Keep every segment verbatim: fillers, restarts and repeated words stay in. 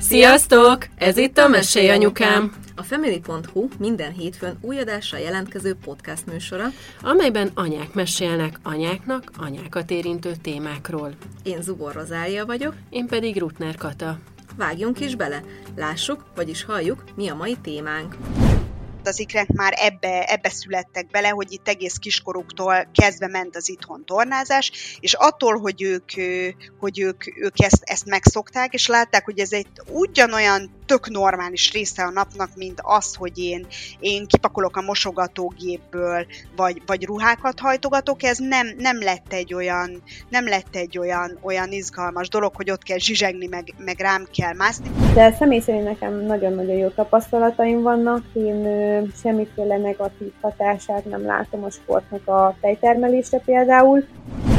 Sziasztok! Ez itt a Mesélj Anyukám! A Family.hu minden hétfőn új adással jelentkező podcast műsora, amelyben anyák mesélnek anyáknak anyákat érintő témákról. Én Zubor Rozália vagyok, én pedig Rutner Kata. Vágjunk is bele! Lássuk, vagyis halljuk, mi a mai témánk. Az ikrek már ebbe, ebbe születtek bele, hogy itt egész kiskoruktól kezdve ment az itthon tornázás, és attól, hogy ők, hogy ők, ők ezt, ezt megszokták, és látták, hogy ez egy ugyanolyan tök normális része a napnak, mint az, hogy én, én kipakolok a mosogatógépből, vagy, vagy ruhákat hajtogatok, ez nem, nem lett egy, olyan, nem lett egy olyan, olyan izgalmas dolog, hogy ott kell zsizsegni, meg, meg rám kell mászni. De személy szerint nekem nagyon-nagyon jó tapasztalataim vannak, én semmiféle negatív hatását nem látom a sportnak a tejtermelésre például.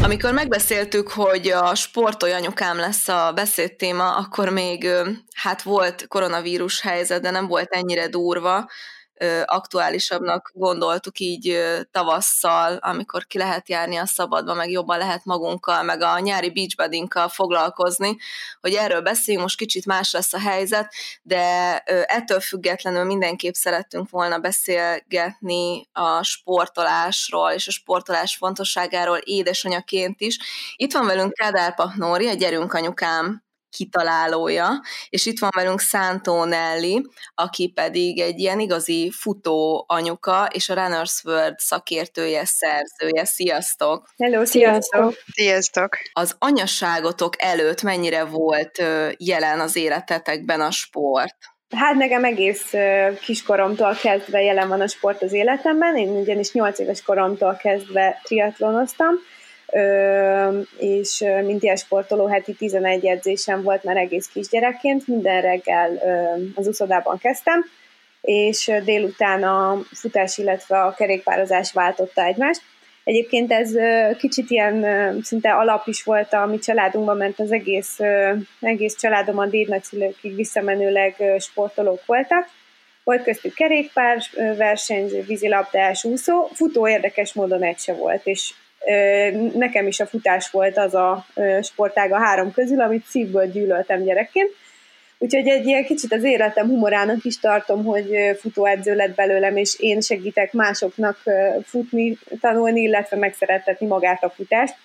Amikor megbeszéltük, hogy a sportolj anyukám lesz a beszédtéma, akkor még hát volt koronavírus helyzet, de nem volt ennyire durva, aktuálisabbnak gondoltuk így tavasszal, amikor ki lehet járni a szabadba, meg jobban lehet magunkkal, meg a nyári beachbodyinkkal foglalkozni, hogy erről beszéljünk, most kicsit más lesz a helyzet, de ettől függetlenül mindenképp szerettünk volna beszélgetni a sportolásról és a sportolás fontosságáról édesanyaként is. Itt van velünk Kádár Nóri, a Gyerünk Anyukám kitalálója, és itt van velünk Szántó Nelly, aki pedig egy ilyen igazi futó anyuka, és a Runners World szakértője, szerzője. Sziasztok! Hello, sziasztok! Sziasztok! Az anyaságotok előtt mennyire volt jelen az életetekben a sport? Hát nekem egész kiskoromtól kezdve jelen van a sport az életemben, én ugyanis nyolc éves koromtól kezdve triatlonoztam, Ö, és mint ilyen sportoló heti tizenegy edzésem volt már egész kisgyerekként, minden reggel ö, az úszodában kezdtem, és délután a futás, illetve a kerékpározás váltotta egymást. Egyébként ez ö, kicsit ilyen ö, szinte alap is volt a mi családunkban, mert az egész, ö, egész családom a dédnagyszülőkig visszamenőleg ö, sportolók voltak. Volt köztük kerékpár, ö, versenyző, vízilabdás, úszó, futó érdekes módon egy se volt, és nekem is a futás volt az a sportág a három közül, amit szívből gyűlöltem gyerekként. Úgyhogy egy ilyen kicsit az életem humorának is tartom, hogy futóedző lett belőlem, és én segítek másoknak futni, tanulni, illetve megszerettetni magát a futást.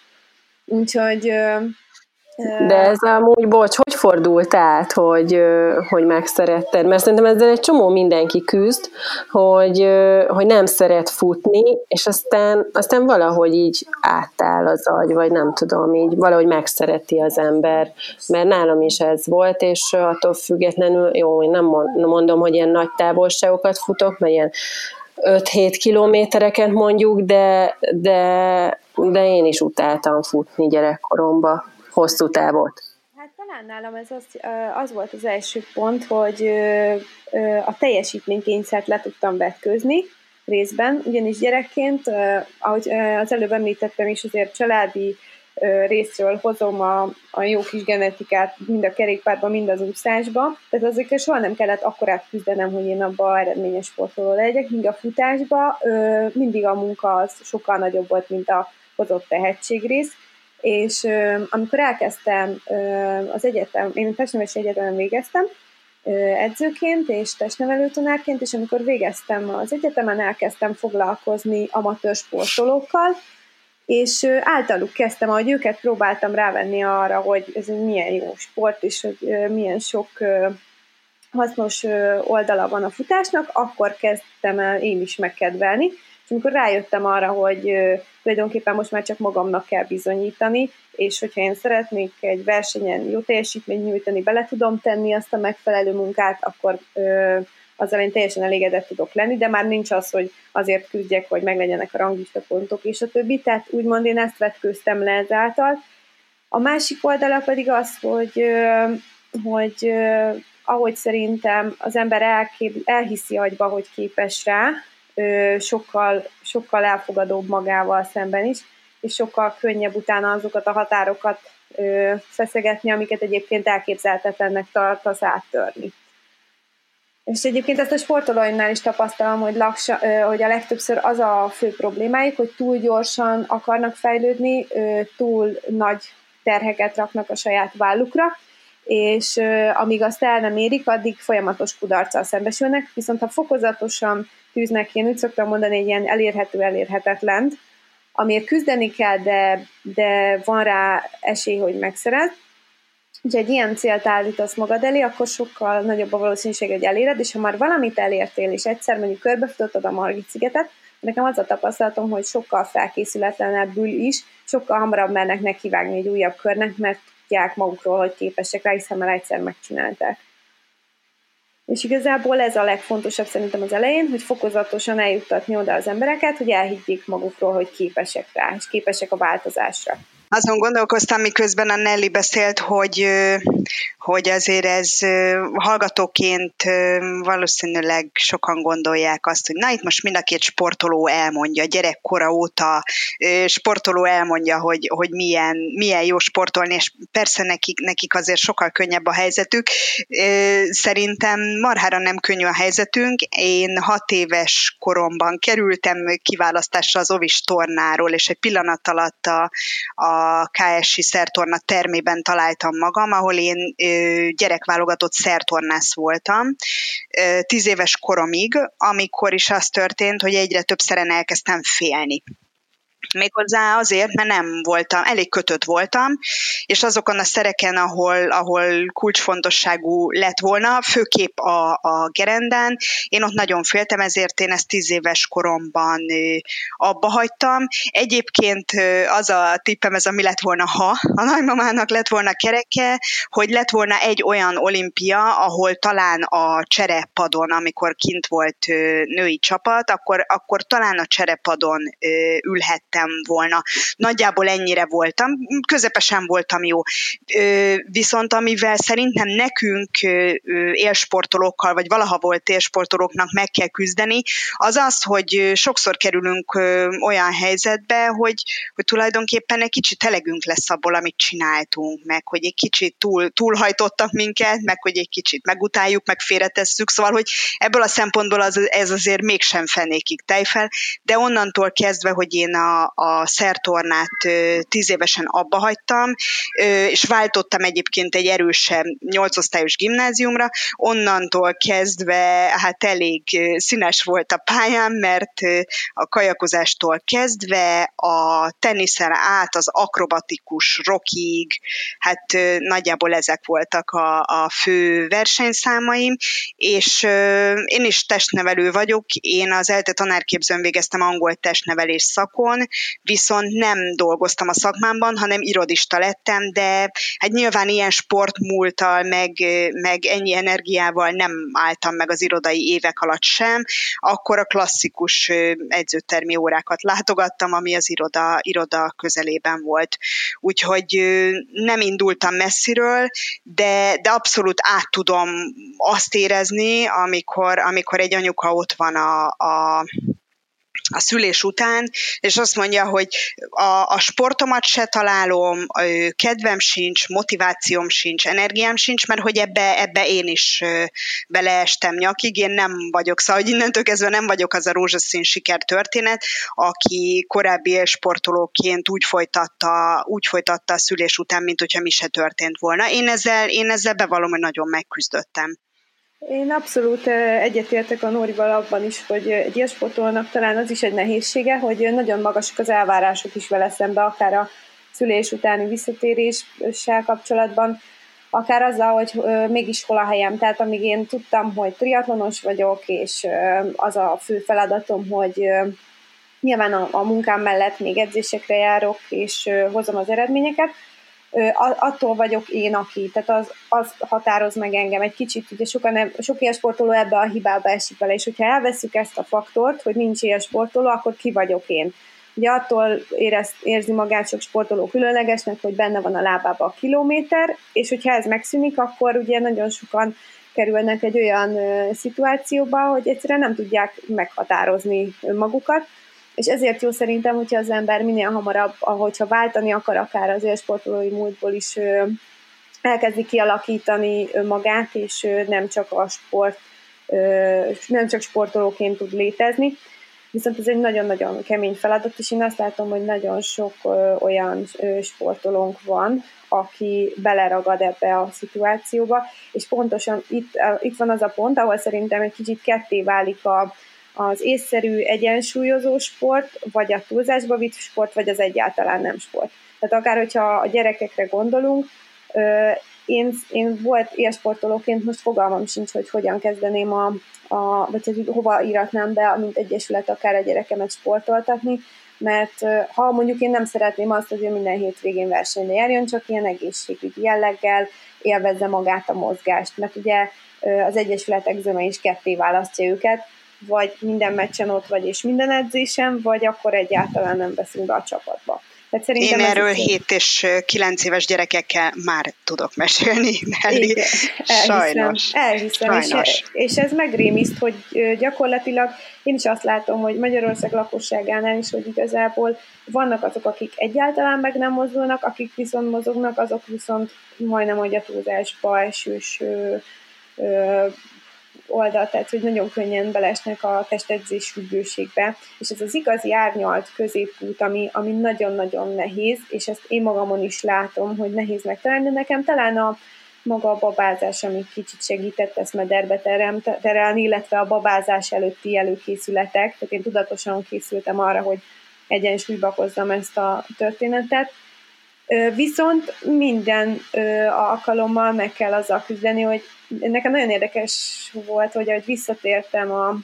Úgyhogy... De ez amúgy, bocs, hogy fordult át, hogy, hogy megszeretted? Mert szerintem ezzel egy csomó mindenki küzd, hogy, hogy nem szeret futni, és aztán, aztán valahogy így átáll az agy, vagy nem tudom, így valahogy megszereti az ember. Mert nálam is ez volt, és attól függetlenül, jó, én nem mondom, hogy ilyen nagy távolságokat futok, mert ilyen öt-hét kilométereket mondjuk, de, de, de én is utáltam futni gyerekkoromba. Hosszú távot. Hát talán nálam ez az, az volt az első pont, hogy a teljesítménykényszert le tudtam vetkőzni részben, ugyanis gyerekként, ahogy az előbb említettem is, azért családi részről hozom a, a jó kis genetikát mind a kerékpárba, mind az úszásba, tehát azért soha nem kellett akkorát küzdenem, hogy én abban eredményes sportoló legyek, míg a futásba mindig a munka az sokkal nagyobb volt, mint a hozott tehetségrész. És ö, amikor elkezdtem ö, az egyetem, én testnevelési egyetemen végeztem ö, edzőként és testnevelő tanárként, és amikor végeztem az egyetemen, elkezdtem foglalkozni amatőr sportolókkal, és ö, általuk kezdtem, ahogy őket próbáltam rávenni arra, hogy ez milyen jó sport, és hogy ö, milyen sok ö, hasznos ö, oldala van a futásnak, akkor kezdtem el én is megkedvelni. És amikor rájöttem arra, hogy ö, tulajdonképpen most már csak magamnak kell bizonyítani, és hogyha én szeretnék egy versenyen jó teljesítményt nyújtani, bele tudom tenni azt a megfelelő munkát, akkor ö, azzal én teljesen elégedett tudok lenni, de már nincs az, hogy azért küzdjek, hogy meglegyenek a ranglista pontok és a többi, tehát úgymond én ezt vetkőztem le ezáltal. A másik oldala pedig az, hogy, ö, hogy ö, ahogy szerintem az ember elkép, elhiszi agyba, hogy képes rá, sokkal, sokkal elfogadóbb magával szemben is, és sokkal könnyebb utána azokat a határokat ö, feszegetni, amiket egyébként elképzelhetetlennek tartasz áttörni. És egyébként ezt a sportolóimnál is tapasztalom, hogy, laksa, ö, hogy a legtöbbször az a fő problémáik, hogy túl gyorsan akarnak fejlődni, ö, túl nagy terheket raknak a saját vállukra, és euh, amíg azt el nem érik, addig folyamatos kudarccal szembesülnek, viszont ha fokozatosan tűznek, én úgy szoktam mondani, egy ilyen elérhető-elérhetetlent, amiért küzdeni kell, de, de van rá esély, hogy megszerez. Hogyha egy ilyen célt állítasz magad elé, akkor sokkal nagyobb a valószínűség, hogy eléred, és ha már valamit elértél, és egyszer mondjuk körbefutottad a Margit-szigetet, nekem az a tapasztalatom, hogy sokkal felkészületlenebbül is, sokkal hamarabb mernek nekivágni egy újabb körnek, mert tudják magukról, hogy képesek rá, hiszen már egyszer megcsinálták. És igazából ez a legfontosabb szerintem az elején, hogy fokozatosan eljuttatni oda az embereket, hogy elhiggyék magukról, hogy képesek rá, és képesek a változásra. Azon gondolkoztam, miközben a Nelly beszélt, hogy, hogy azért ez hallgatóként valószínűleg sokan gondolják azt, hogy na itt most mind a két sportoló elmondja, gyerekkora óta sportoló elmondja, hogy, hogy milyen, milyen jó sportolni, és persze nekik, nekik azért sokkal könnyebb a helyzetük. Szerintem marhára nem könnyű a helyzetünk. Én hat éves koromban kerültem kiválasztásra az ovis tornáról, és egy pillanat alatt a, a ká es i szertorna termében találtam magam, ahol én gyerekválogatott szertornász voltam tíz éves koromig, amikor is az történt, hogy egyre többszeren elkezdtem félni. Méghozzá azért, mert nem voltam, elég kötött voltam, és azokon a szereken, ahol, ahol kulcsfontosságú lett volna, főképp a, a gerendán, én ott nagyon féltem, ezért én ezt tíz éves koromban abba hagytam. Egyébként az a tippem, ez a mi lett volna, ha a nagymamának lett volna kereke, hogy lett volna egy olyan olimpia, ahol talán a cserepadon, amikor kint volt női csapat, akkor, akkor talán a cserepadon ülhettem volna. Nagyjából ennyire voltam, közepesen voltam jó. Viszont amivel szerintem nekünk élsportolókkal, vagy valaha volt élsportolóknak meg kell küzdeni, az az, hogy sokszor kerülünk olyan helyzetbe, hogy, hogy tulajdonképpen egy kicsit elegünk lesz abból, amit csináltunk, meg hogy egy kicsit túl, túlhajtottak minket, meg hogy egy kicsit megutáljuk, meg félretesszük, szóval, hogy ebből a szempontból az, ez azért mégsem fenékig tejfel, de onnantól kezdve, hogy én a a szertornát tíz évesen abba hagytam, és váltottam egyébként egy erősebb nyolcosztályos gimnáziumra, onnantól kezdve hát elég színes volt a pályám, mert a kajakozástól kezdve a teniszen át az akrobatikus rokig, hát nagyjából ezek voltak a, a fő versenyszámaim, és én is testnevelő vagyok, én az ELTE tanárképzőn végeztem angol testnevelés szakon, viszont nem dolgoztam a szakmámban, hanem irodista lettem, de hát nyilván ilyen sportmúlttal, meg, meg ennyi energiával nem álltam meg az irodai évek alatt sem, akkor a klasszikus edzőtermi órákat látogattam, ami az iroda, iroda közelében volt. Úgyhogy nem indultam messziről, de, de abszolút át tudom azt érezni, amikor, amikor egy anyuka ott van a, a a szülés után, és azt mondja, hogy a, a sportomat se találom, a kedvem sincs, motivációm sincs, energiám sincs, mert hogy ebbe, ebbe én is beleestem nyakig, én nem vagyok, szóval hogy innentől kezdve nem vagyok az a rózsaszín sikertörténet, aki korábbi sportolóként úgy folytatta, úgy folytatta a szülés után, mint hogyha mi se történt volna. Én ezzel, én ezzel bevallom, hogy nagyon megküzdöttem. Én abszolút egyetértek a Nórival abban is, hogy egy élsportolónak talán az is egy nehézsége, hogy nagyon magasak az elvárások is vele szembe, akár a szülés utáni visszatéréssel kapcsolatban, akár azzal, hogy mégis hol a helyem. Tehát amíg én tudtam, hogy triatlonos vagyok, és az a fő feladatom, hogy nyilván a, a munkám mellett még edzésekre járok, és hozom az eredményeket, attól vagyok én, aki, tehát az, az határoz meg engem egy kicsit, ugye sokan, sok ilyen sportoló ebbe a hibába esik bele, és hogyha elveszük ezt a faktort, hogy nincs ilyen sportoló, akkor ki vagyok én. Ugye attól érez, érzi magát sok sportoló különlegesnek, hogy benne van a lábába a kilométer, és hogyha ez megszűnik, akkor ugye nagyon sokan kerülnek egy olyan szituációba, hogy egyszerűen nem tudják meghatározni magukat, és ezért jó szerintem, hogyha az ember minél hamarabb, ahogyha váltani akar, akár az élsportolói múltból is elkezdi kialakítani magát, és nem csak a sport, nem csak sportolóként tud létezni. Viszont ez egy nagyon-nagyon kemény feladat, és én azt látom, hogy nagyon sok ö, olyan ö, sportolónk van, aki beleragad ebbe a szituációba, és pontosan itt, a, itt van az a pont, ahol szerintem egy kicsit ketté válik a, az észszerű, egyensúlyozó sport, vagy a túlzásba vitt sport, vagy az egyáltalán nem sport. Tehát akár, hogyha a gyerekekre gondolunk, ö, Én, én volt ilyen sportolóként, most fogalmam sincs, hogy hogyan kezdeném, a, a, vagy hogy hova íratnám be, mint egyesület akár a gyerekemet sportoltatni, mert ha mondjuk én nem szeretném azt, hogy ő minden hétvégén versenyre járjon, csak ilyen egészségügyi jelleggel élvezze magát a mozgást, mert ugye az egyesületek zöme is ketté választja őket, vagy minden meccsen ott vagy és minden edzésen, vagy akkor egyáltalán nem veszünk be a csapatba. Én erről hét és kilenc éves gyerekekkel már tudok mesélni, Nelly. Sajnos. Elhiszem, Sajnos. És, és ez megrémiszt, hogy gyakorlatilag én is azt látom, hogy Magyarország lakosságánál is, hogy igazából vannak azok, akik egyáltalán meg nem mozdulnak, akik viszont mozognak, azok viszont majdnem a túlzásba esős oldal, tehát hogy nagyon könnyen belesnek a testedzés függőségbe, és ez az igazi árnyalt középút, ami, ami nagyon-nagyon nehéz, és ezt én magamon is látom, hogy nehéz megtalálni, de nekem talán a maga a babázás, ami kicsit segített ezt mederbe terelni, illetve a babázás előtti előkészületek, tehát én tudatosan készültem arra, hogy egyensúlyba hozzam ezt a történetet. Viszont minden alkalommal meg kell azzal küzdeni, hogy nekem nagyon érdekes volt, hogy ahogy visszatértem, a,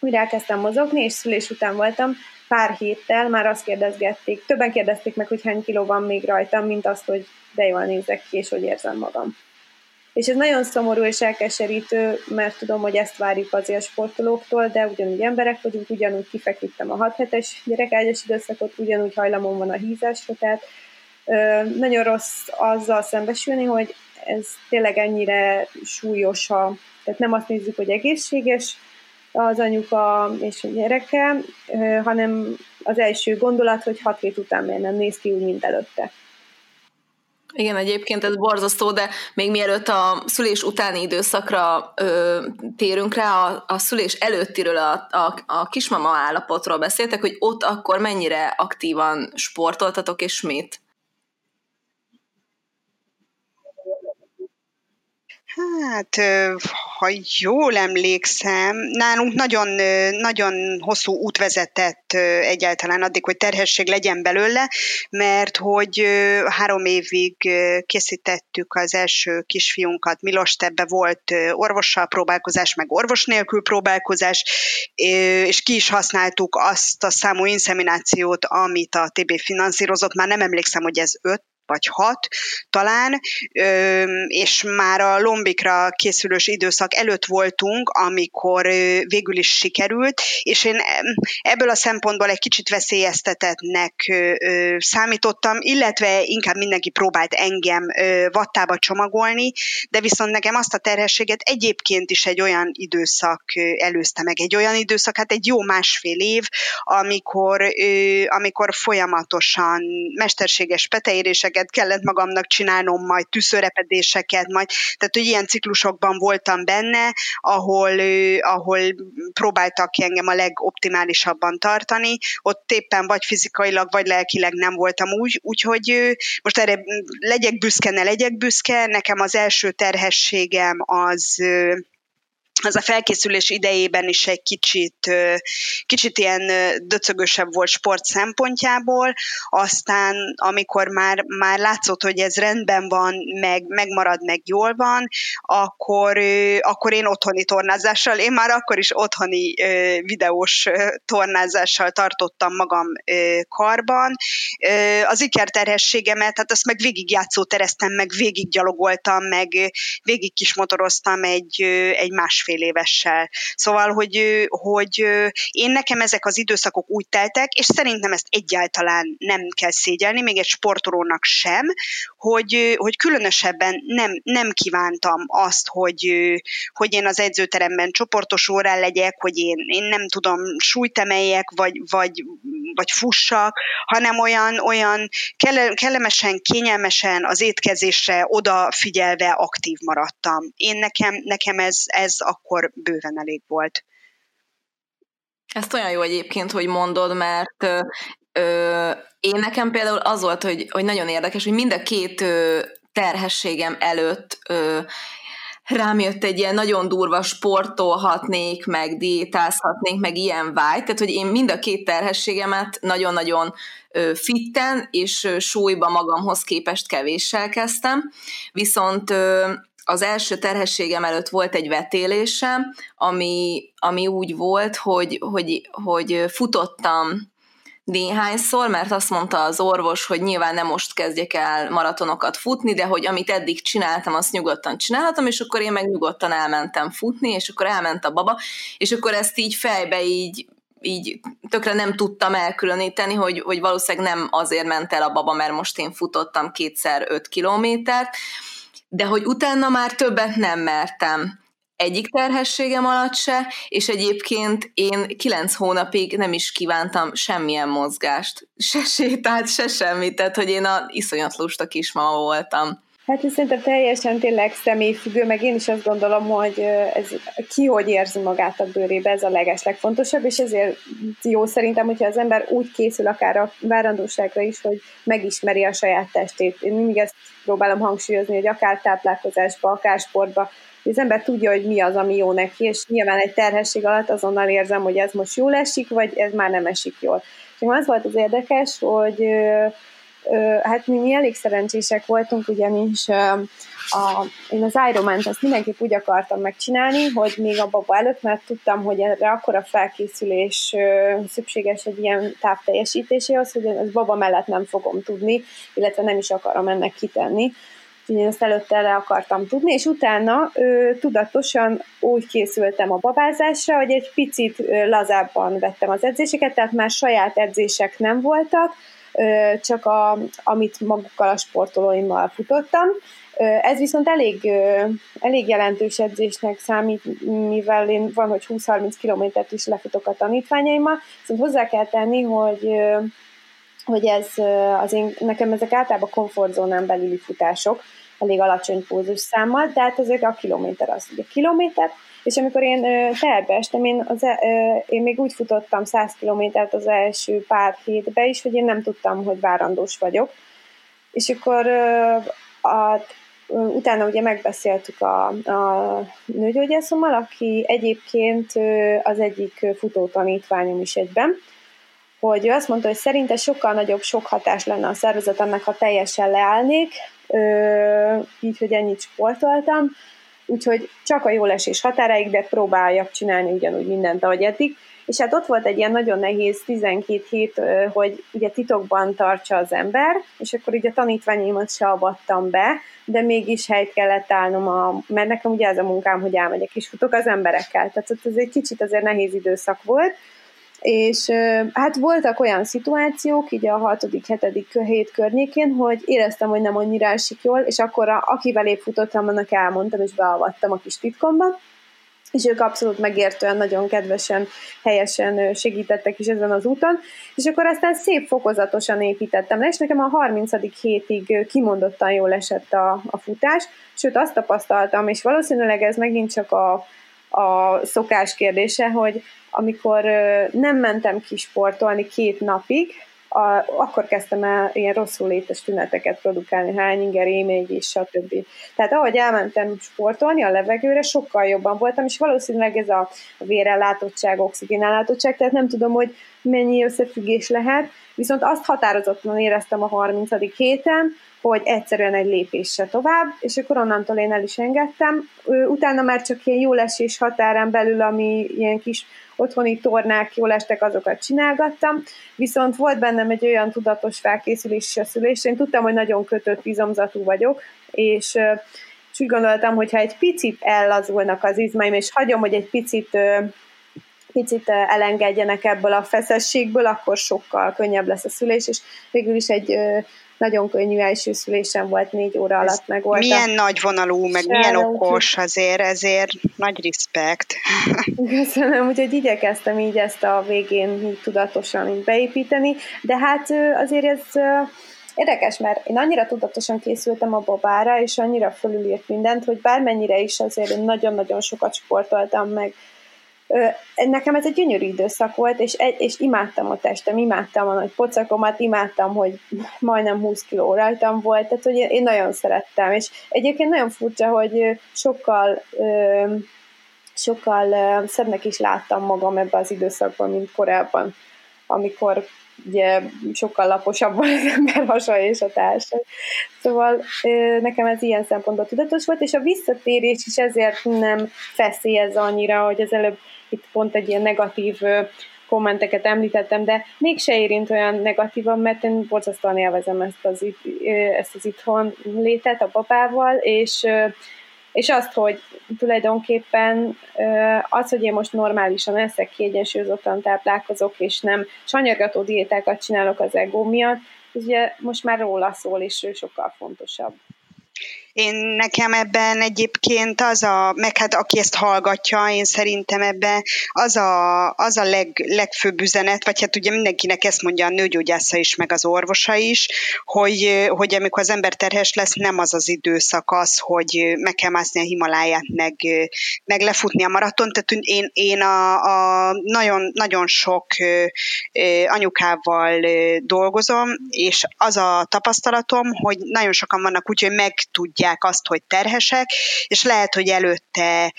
újra elkezdtem mozogni, és szülés után voltam, pár héttel már azt kérdezgették, többen kérdezték meg, hogy hány kiló van még rajtam, mint azt, hogy de jól nézek ki, és hogy érzem magam. És ez nagyon szomorú és elkeserítő, mert tudom, hogy ezt várjuk azért a sportolóktól, de ugyanúgy emberek vagyunk, ugyanúgy kifeküdtem a hat hetes gyerekágyas időszakot, ugyanúgy hajlamon van a hízásra, tehát nagyon rossz azzal szembesülni, hogy ez tényleg ennyire súlyos, a, tehát nem azt nézzük, hogy egészséges az anyuka és a gyereke, hanem az első gondolat, hogy hat hét után miért nem néz ki úgy, mint előtte. Igen, egyébként ez borzasztó, de még mielőtt a szülés utáni időszakra ö, térünk rá, a, a szülés előttiről, a, a, a kismama állapotról beszéltek, hogy ott akkor mennyire aktívan sportoltatok, és mit? Hát, ha jól emlékszem, nálunk nagyon, nagyon hosszú út vezetett egyáltalán addig, hogy terhesség legyen belőle, mert hogy három évig készítettük az első kisfiunkat. Milos, ebbe volt orvossal próbálkozás, meg orvos nélkül próbálkozás, és ki is használtuk azt a számú inszeminációt, amit a té bé finanszírozott. Már nem emlékszem, hogy ez öt, vagy hat talán, és már a lombikra készülős időszak előtt voltunk, amikor végül is sikerült, és én ebből a szempontból egy kicsit veszélyeztetettnek számítottam, illetve inkább mindenki próbált engem vattába csomagolni, de viszont nekem azt a terhességet egyébként is egy olyan időszak előzte meg, egy olyan időszak, hát egy jó másfél év, amikor, amikor folyamatosan mesterséges peteérések kellett magamnak csinálnom, majd tűzőrepedéseket, majd, tehát hogy ilyen ciklusokban voltam benne, ahol, ahol próbáltak engem a legoptimálisabban tartani, ott éppen vagy fizikailag, vagy lelkileg nem voltam úgy, úgyhogy most erre legyek büszke, ne legyek büszke, nekem az első terhességem az... az a felkészülés idejében is egy kicsit, kicsit ilyen döcögösebb volt sport szempontjából, aztán amikor már, már látszott, hogy ez rendben van, meg, megmarad, meg jól van, akkor, akkor én otthoni tornázással, én már akkor is otthoni videós tornázással tartottam magam karban. Az ikerterhességemet, hát azt meg végig játszótereztem, meg végig gyalogoltam, meg végig kismotoroztam egy, egy másfél évessel. Szóval, hogy, hogy én nekem ezek az időszakok úgy teltek, és szerintem ezt egyáltalán nem kell szégyelni, még egy sportolónak sem, hogy, hogy különösebben nem, nem kívántam azt, hogy, hogy én az edzőteremben csoportos órán legyek, hogy én, én nem tudom, súlyt emeljek, vagy, vagy, vagy fussak, hanem olyan, olyan kellemesen, kényelmesen az étkezésre odafigyelve aktív maradtam. Én nekem, nekem ez, ez akkor bőven elég volt. Ezt olyan jó egyébként, hogy mondod, mert ö, én nekem például az volt, hogy, hogy nagyon érdekes, hogy mind a két ö, terhességem előtt ö, rám jött egy ilyen nagyon durva sportolhatnék, meg diétázhatnék, meg ilyen vibe, tehát hogy én mind a két terhességemet nagyon-nagyon fitten és súlyba magamhoz képest kevéssel kezdtem, viszont ö, az első terhességem előtt volt egy vetélésem, ami, ami úgy volt, hogy, hogy, hogy futottam néhányszor, mert azt mondta az orvos, hogy nyilván nem most kezdjek el maratonokat futni, de hogy amit eddig csináltam, azt nyugodtan csinálhatom, és akkor én meg nyugodtan elmentem futni, és akkor elment a baba, és akkor ezt így fejbe így, így tökre nem tudtam elkülöníteni, hogy, hogy valószínűleg nem azért ment el a baba, mert most én futottam kétszer öt kilométert, de hogy utána már többet nem mertem egyik terhességem alatt se, és egyébként én kilenc hónapig nem is kívántam semmilyen mozgást, se sétát, se semmit, tehát hogy én a iszonyat lusta kismama voltam. Hát szerintem teljesen tényleg személyfüggő, meg én is azt gondolom, hogy ez, ki hogy érzi magát a bőrébe, ez a legeslegfontosabb, és ezért jó szerintem, hogyha az ember úgy készül akár a várandóságra is, hogy megismeri a saját testét. Én mindig ezt próbálom hangsúlyozni, hogy akár táplálkozásba, akár sportba, az ember tudja, hogy mi az, ami jó neki, és nyilván egy terhesség alatt azonnal érzem, hogy ez most jól esik, vagy ez már nem esik jól. És az volt az érdekes, hogy hát mi, mi elég szerencsések voltunk, ugyanis a, én az Ironman-t azt mindenképp úgy akartam megcsinálni, hogy még a baba előtt, mert tudtam, hogy erre akkora felkészülés szükséges egy ilyen távteljesítéséhez, hogy az baba mellett nem fogom tudni, illetve nem is akarom ennek kitenni. Én ezt előtte le akartam tudni, és utána ö, tudatosan úgy készültem a babázásra, hogy egy picit ö, lazábban vettem az edzéseket, tehát már saját edzések nem voltak, ö, csak a, amit magukkal a sportolóimmal futottam. Ö, ez viszont elég, ö, elég jelentős edzésnek számít, mivel én van, hogy húsz-harminc kilométert is lefutok a tanítványaimmal, viszont hozzá kell tenni, hogy... Ö, hogy ez, az én, nekem ezek általában komfortzónán belüli futások, elég alacsony pulzus számmal, de hát azért a kilométer az, ugye kilométer, és amikor én teherbe estem, én, az, én még úgy futottam száz kilométert az első pár hétbe is, hogy én nem tudtam, hogy várandós vagyok, és akkor a, utána ugye megbeszéltük a, a nőgyógyászommal, aki egyébként az egyik futótanítványom is egyben, hogy azt mondta, hogy szerinte sokkal nagyobb sok hatás lenne a szervezetemnek, ha teljesen leállnék, így, hogy ennyit sportoltam, úgyhogy csak a jólesés határaig, de próbáljak csinálni ugyanúgy mindent, ahogy eddig. És hát ott volt egy ilyen nagyon nehéz tizenkét hét, hogy ugye titokban tartsa az ember, és akkor ugye a tanítványaimat se avattam be, de mégis helyt kellett állnom, a, mert nekem ugye ez a munkám, hogy elmegyek és futok az emberekkel. Tehát ez egy kicsit azért nehéz időszak volt, és hát voltak olyan szituációk, így a hatodik-hetedik hét környékén, hogy éreztem, hogy nem annyira esik jól, és akkor a, akivel épp futottam, annak elmondtam, és beavattam a kis titkomba, és ők abszolút megértően, nagyon kedvesen, helyesen segítettek is ezen az úton, és akkor aztán szép fokozatosan építettem le, és nekem a harmincadik hétig kimondottan jól esett a, a futás, sőt azt tapasztaltam, és valószínűleg ez megint csak a a szokás kérdése, hogy amikor nem mentem ki sportolni két napig, a, akkor kezdtem el ilyen rosszul létes tüneteket produkálni, hányinger, émény és stb. Tehát ahogy elmentem sportolni a levegőre, sokkal jobban voltam, és valószínűleg ez a vérellátottság, oxigénellátottság, tehát nem tudom, hogy mennyi összefüggés lehet, viszont azt határozottan éreztem a harmincadik héten, hogy egyszerűen egy lépésre tovább, és akkor onnantól én el is engedtem. Utána már csak ilyen jólesés határán belül, ami ilyen kis otthoni tornák jól estek, azokat csinálgattam, viszont volt bennem egy olyan tudatos felkészülés a szülésre, én tudtam, hogy nagyon kötött izomzatú vagyok, és, és úgy gondoltam, hogy ha egy picit ellazulnak az izmaim, és hagyom, hogy egy picit, picit elengedjenek ebből a feszességből, akkor sokkal könnyebb lesz a szülés, és végül is egy nagyon könnyű első szülésem volt, négy óra alatt ez meg voltam. Milyen nagyvonalú, meg Sára, milyen okos azért, ezért nagy respekt. Köszönöm, úgyhogy igyekeztem így ezt a végén így tudatosan így beépíteni, de hát azért ez érdekes, mert én annyira tudatosan készültem a babára, és annyira fölülírt mindent, hogy bármennyire is azért nagyon-nagyon sokat sportoltam meg, Nekem ez egy gyönyörű időszak volt, és, és imádtam a testem, imádtam a nagy pocakomat, imádtam, hogy majdnem húsz kiló rajtam volt, tehát hogy én nagyon szerettem, és egyébként nagyon furcsa, hogy sokkal, sokkal szebbnek is láttam magam ebben az időszakban, mint korábban, amikor ugye sokkal laposabb van az ember hasa és a társa. Szóval nekem ez ilyen szempontból tudatos volt, és a visszatérés is ezért nem feszélyez annyira, hogy az előbb itt pont egy ilyen negatív kommenteket említettem, de mégse érint olyan negatívan, mert én borzasztóan élvezem ezt az, ezt az itthon létet a babával, és, és azt, hogy tulajdonképpen az, hogy én most normálisan eszek, kiegyensúlyozottan táplálkozok, és nem sanyargató diétákat csinálok az ego miatt, ez ugye most már róla szól, és ő sokkal fontosabb. Én nekem ebben egyébként az a, meg hát aki ezt hallgatja, én szerintem ebben az a, az a leg, legfőbb üzenet, vagy hát ugye mindenkinek ezt mondja a nőgyógyásza is, meg az orvosa is, hogy, hogy amikor az ember terhes lesz, nem az az időszak az, hogy meg kell mászni a Himaláját, meg, meg lefutni a maraton. Tehát én, én a, a nagyon, nagyon sok anyukával dolgozom, és az a tapasztalatom, hogy nagyon sokan vannak úgy, hogy meg tudják azt, hogy terhesek, és lehet, hogy előtte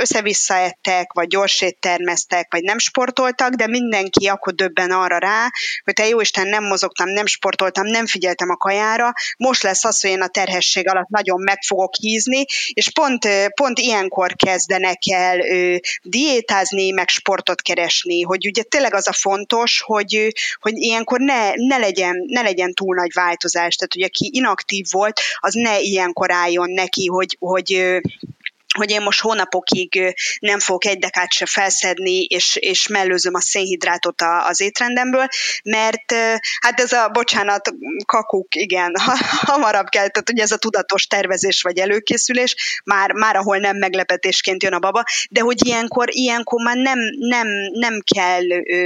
össze-vissza ettek, vagy gyorsét termesztek, vagy nem sportoltak, de mindenki akkor döbben arra rá, hogy te jóisten, nem mozogtam, nem sportoltam, nem figyeltem a kajára, most lesz az, hogy én a terhesség alatt nagyon meg fogok hízni, és pont, pont ilyenkor kezdenek el diétázni, meg sportot keresni, hogy ugye tényleg az a fontos, hogy, hogy ilyenkor ne, ne, legyen, ne legyen túl nagy változás, tehát ugye aki inaktív volt, az ne ilyenkor álljon neki, hogy, hogy, hogy én most hónapokig nem fogok egy dekát se felszedni, és, és mellőzöm a szénhidrátot az étrendemből, mert hát ez a, bocsánat, kakuk, igen, hamarabb kell, tehát ugye ez a tudatos tervezés vagy előkészülés, már, már ahol nem meglepetésként jön a baba, de hogy ilyenkor, ilyenkor már nem, nem, nem kell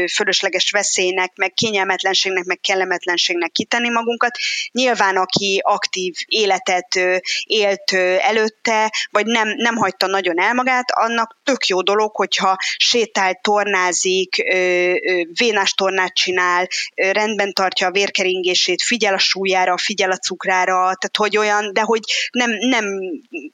fölösleges veszélynek, meg kényelmetlenségnek, meg kellemetlenségnek kitenni magunkat. Nyilván, aki aktív életet élt előtte, vagy nem, nem hagyta nagyon el magát, annak tök jó dolog, hogyha sétált, tornázik, vénás tornát csinál, rendben tartja a vérkeringését, figyel a súlyára, figyel a cukrára, tehát hogy olyan, de hogy nem, nem,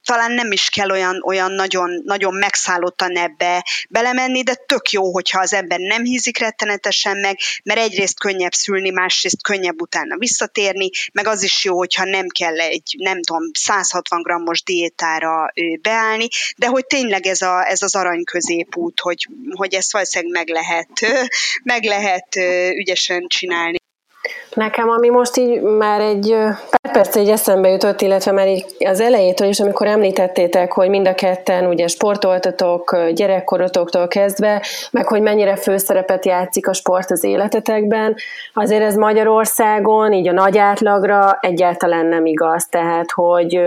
talán nem is kell olyan, olyan nagyon, nagyon megszállottan ebbe belemenni, de tök jó, hogyha az ember nem hízik rettenetesen meg, mert egyrészt könnyebb szülni, másrészt könnyebb utána visszatérni, meg az is jó, hogyha nem kell egy, nem tudom, száz hatvan grammos diétára beállni, de hogy tényleg ez, a, ez az arany középút, hogy, hogy ezt valószínűleg meg lehet, meg lehet ügyesen csinálni. Nekem, ami most így már egy pár perc így eszembe jutott, illetve már így az elejétől is, amikor említettétek, hogy mind a ketten ugye sportoltatok gyerekkorotoktól kezdve, meg hogy mennyire főszerepet játszik a sport az életetekben, azért ez Magyarországon így a nagy átlagra egyáltalán nem igaz, tehát hogy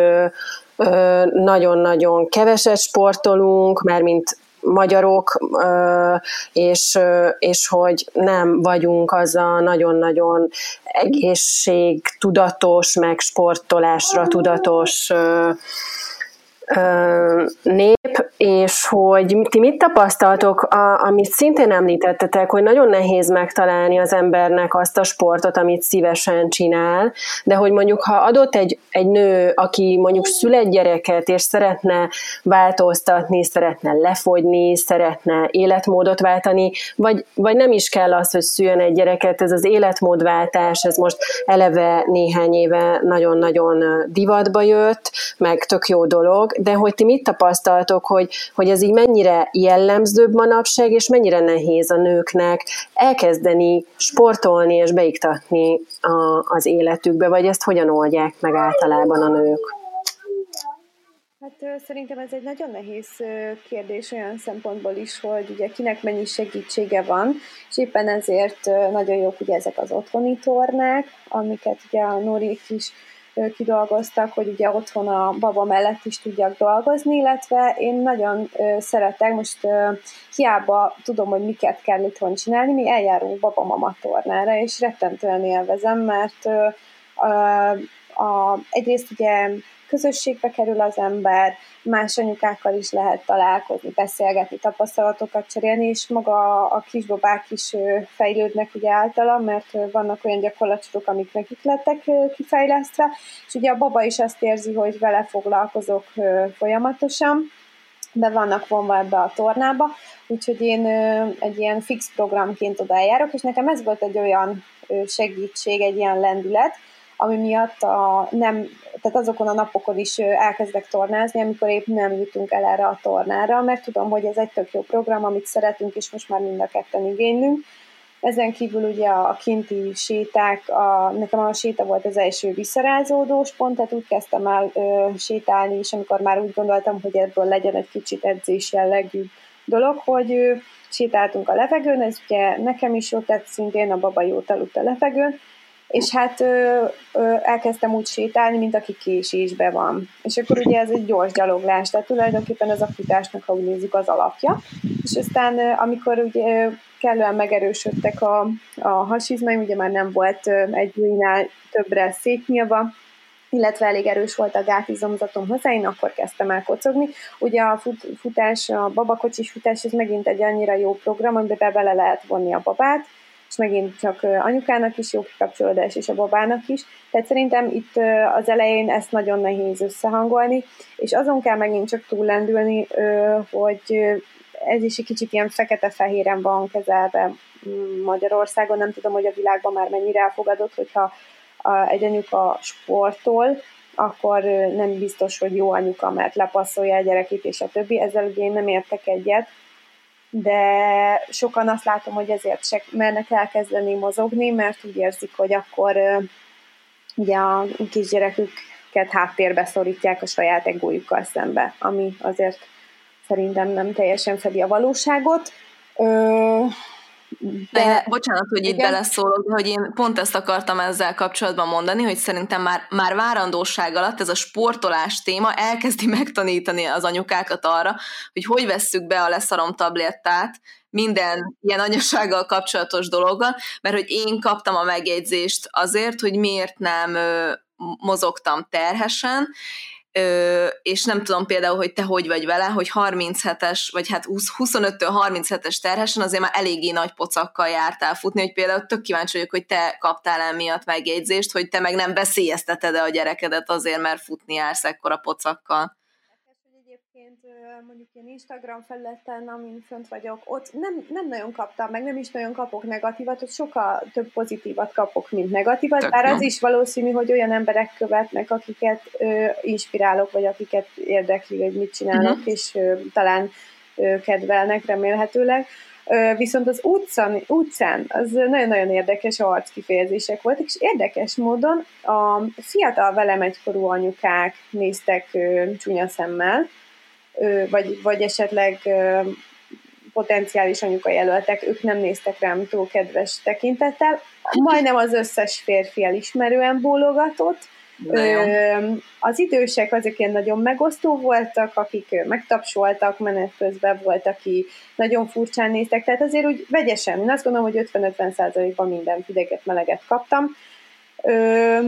nagyon-nagyon keveset sportolunk, mármint magyarok, és, és hogy nem vagyunk az a nagyon-nagyon egészségtudatos, meg sportolásra tudatos nép, és hogy ti mit tapasztaltok, a, amit szintén említettetek, hogy nagyon nehéz megtalálni az embernek azt a sportot, amit szívesen csinál, de hogy mondjuk, ha adott egy, egy nő, aki mondjuk szül egy gyereket, és szeretne változtatni, szeretne lefogyni, szeretne életmódot váltani, vagy, vagy nem is kell az, hogy szüljön egy gyereket, ez az életmódváltás, ez most eleve néhány éve nagyon-nagyon divatba jött, meg tök jó dolog, de hogy ti mit tapasztaltok, hogy, hogy ez így mennyire jellemzőbb manapság, és mennyire nehéz a nőknek elkezdeni sportolni és beiktatni a, az életükbe, vagy ezt hogyan oldják meg általában a nők? Hát szerintem ez egy nagyon nehéz kérdés olyan szempontból is, hogy ugye kinek mennyi segítsége van, és éppen ezért nagyon jók ugye ezek az otthoni tornák, amiket ugye a Nórik is kidolgoztak, hogy ugye otthon a baba mellett is tudjak dolgozni, illetve én nagyon szeretek, most hiába tudom, hogy miket kell itthon csinálni, mi eljárunk babamama tornára, és rettentően élvezem, mert a, a, egyrészt ugye közösségbe kerül az ember, más anyukákkal is lehet találkozni, beszélgetni, tapasztalatokat cserélni, és maga a kisbabák is fejlődnek ugye általa, mert vannak olyan gyakorlatok, amik nekik lettek kifejlesztve, és ugye a baba is azt érzi, hogy vele foglalkozok folyamatosan, de vannak vonva ebbe a tornába, úgyhogy én egy ilyen fix programként odájárok, és nekem ez volt egy olyan segítség, egy ilyen lendület, ami miatt a nem, tehát azokon a napokon is elkezdek tornázni, amikor épp nem jutunk el erre a tornára, mert tudom, hogy ez egy tök jó program, amit szeretünk, és most már mind a ketten igénylünk. Ezen kívül ugye a kinti séták, a, nekem a séta volt az első visszarázódós pont, tehát úgy kezdtem el ö, sétálni, és amikor már úgy gondoltam, hogy ebből legyen egy kicsit edzés jellegű dolog, hogy ö, sétáltunk a levegőn, ez ugye nekem is jó tett, szintén a baba jót aludt a levegőn, és hát ö, ö, elkezdtem úgy sétálni, mint aki késésbe van. És akkor ugye ez egy gyors gyaloglás, tehát tulajdonképpen ez a futásnak, ha úgy nézzük, az alapja. És aztán ö, amikor ugye kellően megerősödtek a, a hasizmaim, ugye már nem volt egynál többre szétnyilva, illetve elég erős volt a gátizomzatom hozzá, én akkor kezdtem el kocogni. Ugye a fut, futás, a babakocsis futás, ez megint egy annyira jó program, amiben bele lehet vonni a babát, és megint csak anyukának is jó kikapcsolódás, és a babának is. Tehát szerintem itt az elején ezt nagyon nehéz összehangolni, és azon kell megint csak túllendülni, hogy ez is egy kicsit ilyen fekete-fehéren van kezelve Magyarországon, nem tudom, hogy a világban már mennyire elfogadott, hogyha egy anyuka sportol, akkor nem biztos, hogy jó anyuka, mert lepasszolja a gyerekét és a többi, ezzel ugye én nem értek egyet, de sokan azt látom, hogy ezért se mernek elkezdeni mozogni, mert úgy érzik, hogy akkor ugye a kisgyereküket háttérbe szorítják a saját egójukkal szembe, ami azért szerintem nem teljesen fedi a valóságot. Ö, de, de, bocsánat, hogy igen. Itt beleszólok, de hogy én pont ezt akartam ezzel kapcsolatban mondani, hogy szerintem már, már várandóság alatt ez a sportolás téma elkezdi megtanítani az anyukákat arra, hogy hogy vesszük be a leszarom tablettát, minden ilyen anyasággal kapcsolatos dologgal, mert hogy én kaptam a megjegyzést azért, hogy miért nem ö, mozogtam terhesen, Ö, és nem tudom például, hogy te hogy vagy vele, hogy harminchetes, vagy hát huszonöttől harminchetes terhesen azért már eléggé nagy pocakkal jártál futni, hogy például tök kíváncsi vagyok, hogy te kaptál emiatt megjegyzést, hogy te meg nem veszélyezteted-e a gyerekedet azért, mert futni jársz ekkora pocakkal. Egyébként mondjuk ilyen Instagram felületen, amin fönt vagyok, ott nem, nem nagyon kaptam, meg nem is nagyon kapok negatívat, ott sokkal több pozitívat kapok, mint negatívat, tök bár nem. Az is valószínű, hogy olyan emberek követnek, akiket ö, inspirálok, vagy akiket érdekli, hogy mit csinálnak, uh-huh. és ö, talán ö, kedvelnek remélhetőleg. Ö, viszont az utcán, utcán az nagyon-nagyon érdekes arckifejezések voltak, és érdekes módon a fiatal velem egykorú anyukák néztek ö, csúnya szemmel, Vagy, vagy esetleg potenciális anyukajelöltek, ők nem néztek rám túl kedves tekintettel. Majdnem az összes férfi elismerően bólogatott. Az idősek azok ilyen nagyon megosztó voltak, akik megtapsoltak, menet közben volt, aki nagyon furcsán néztek, tehát azért úgy vegyesen. Én azt gondolom, hogy ötven-ötven százalékban minden hideget, meleget kaptam. Ö,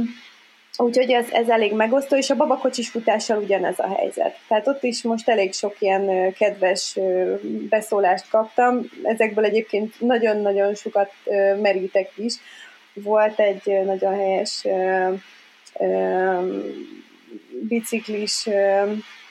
Úgyhogy ez, ez elég megosztó, és a babakocsis futással ugyanez a helyzet. Tehát ott is most elég sok ilyen kedves beszólást kaptam. Ezekből egyébként nagyon-nagyon sokat merítek is. Volt egy nagyon helyes biciklis,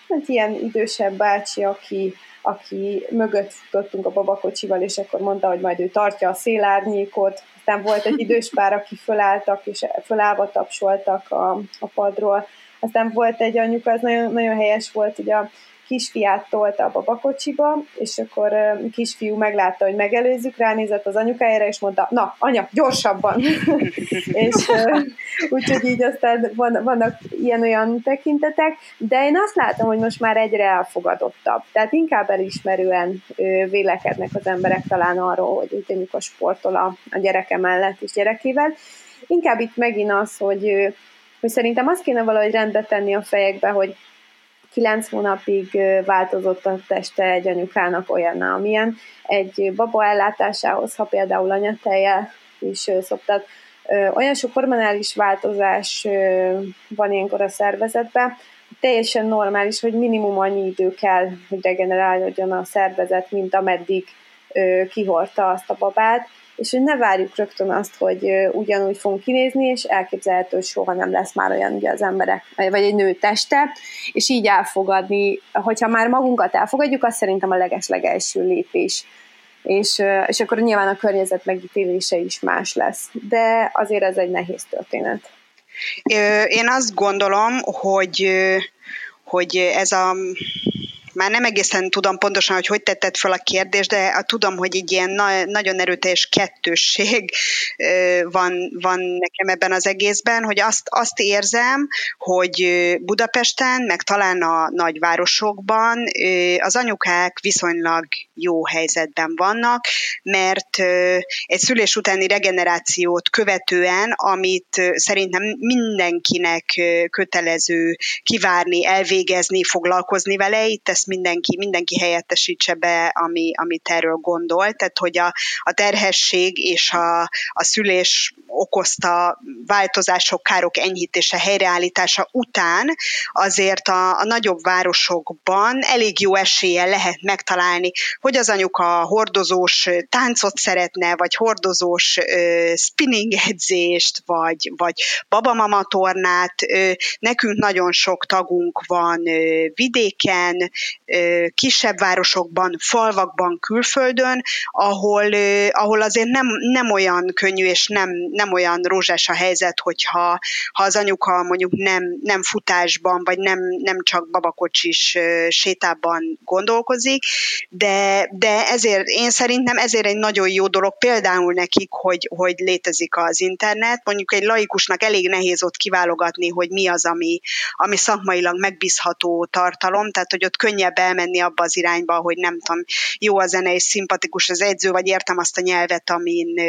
mint ilyen idősebb bácsi, aki, aki mögött futottunk a babakocsival, és akkor mondta, hogy majd ő tartja a szélárnyékot. Aztán volt egy idős pár, aki fölálltak, és fölállva tapsoltak a, a padról. Aztán volt egy anyuka, az nagyon, nagyon helyes volt, hogy a kisfiát tolta a babakocsiba, és akkor a kisfiú meglátta, hogy megelőzzük, ránézett az anyukájára, és mondta, na, anya, gyorsabban! és úgyhogy így aztán vannak ilyen-olyan tekintetek, de én azt látom, hogy most már egyre elfogadottabb. Tehát inkább elismerően vélekednek az emberek talán arról, hogy úgy mondjuk a sportol a gyereke mellett és gyerekével. Inkább itt megint az, hogy, hogy szerintem azt kéne valahogy rendbe tenni a fejekbe, hogy kilenc hónapig változott a teste egy anyukának olyanná, amilyen. Egy baba ellátásához, ha például anyatejjel is szoptat, olyan sok hormonális változás van ilyenkor a szervezetben, teljesen normális, hogy minimum annyi idő kell, hogy regenerálódjon a szervezet, mint ameddig kihordta azt a babát, és hogy ne várjuk rögtön azt, hogy ugyanúgy fogunk kinézni, és elképzelhető, hogy soha nem lesz már olyan ugye az emberek, vagy egy nő teste, és így elfogadni, hogyha már magunkat elfogadjuk, az szerintem a legeslegelső lépés. És, és akkor nyilván a környezet megítélése is más lesz. De azért ez egy nehéz történet. Én azt gondolom, hogy, hogy ez a... Már nem egészen tudom pontosan, hogy hogy tetted fel a kérdést, de tudom, hogy így ilyen na- nagyon erőteljes kettősség van, van nekem ebben az egészben, hogy azt, azt érzem, hogy Budapesten, meg talán a nagyvárosokban az anyukák viszonylag jó helyzetben vannak, mert egy szülés utáni regenerációt követően, amit szerintem mindenkinek kötelező kivárni, elvégezni, foglalkozni vele, itt ezt mindenki, mindenki helyettesítse be, ami, amit erről gondol. Tehát, hogy a, a terhesség és a, a szülés okozta változások, károk enyhítése, helyreállítása után azért a, a nagyobb városokban elég jó eséllyel lehet megtalálni, hogy az anyuka hordozós táncot szeretne, vagy hordozós ö, spinning edzést, vagy, vagy babamama tornát. Ö, nekünk nagyon sok tagunk van ö, vidéken, kisebb városokban, falvakban, külföldön, ahol, ahol azért nem, nem olyan könnyű, és nem, nem olyan rózsás a helyzet, hogyha ha az anyuka mondjuk nem, nem futásban, vagy nem, nem csak babakocsis sétában gondolkozik, de, de ezért én szerintem ezért egy nagyon jó dolog például nekik, hogy, hogy létezik az internet. Mondjuk egy laikusnak elég nehéz ott kiválogatni, hogy mi az, ami, ami szakmailag megbízható tartalom, tehát hogy ott könnyebb elmenni abba az irányba, hogy nem tudom, jó a zene és szimpatikus az edző, vagy értem azt a nyelvet, amin,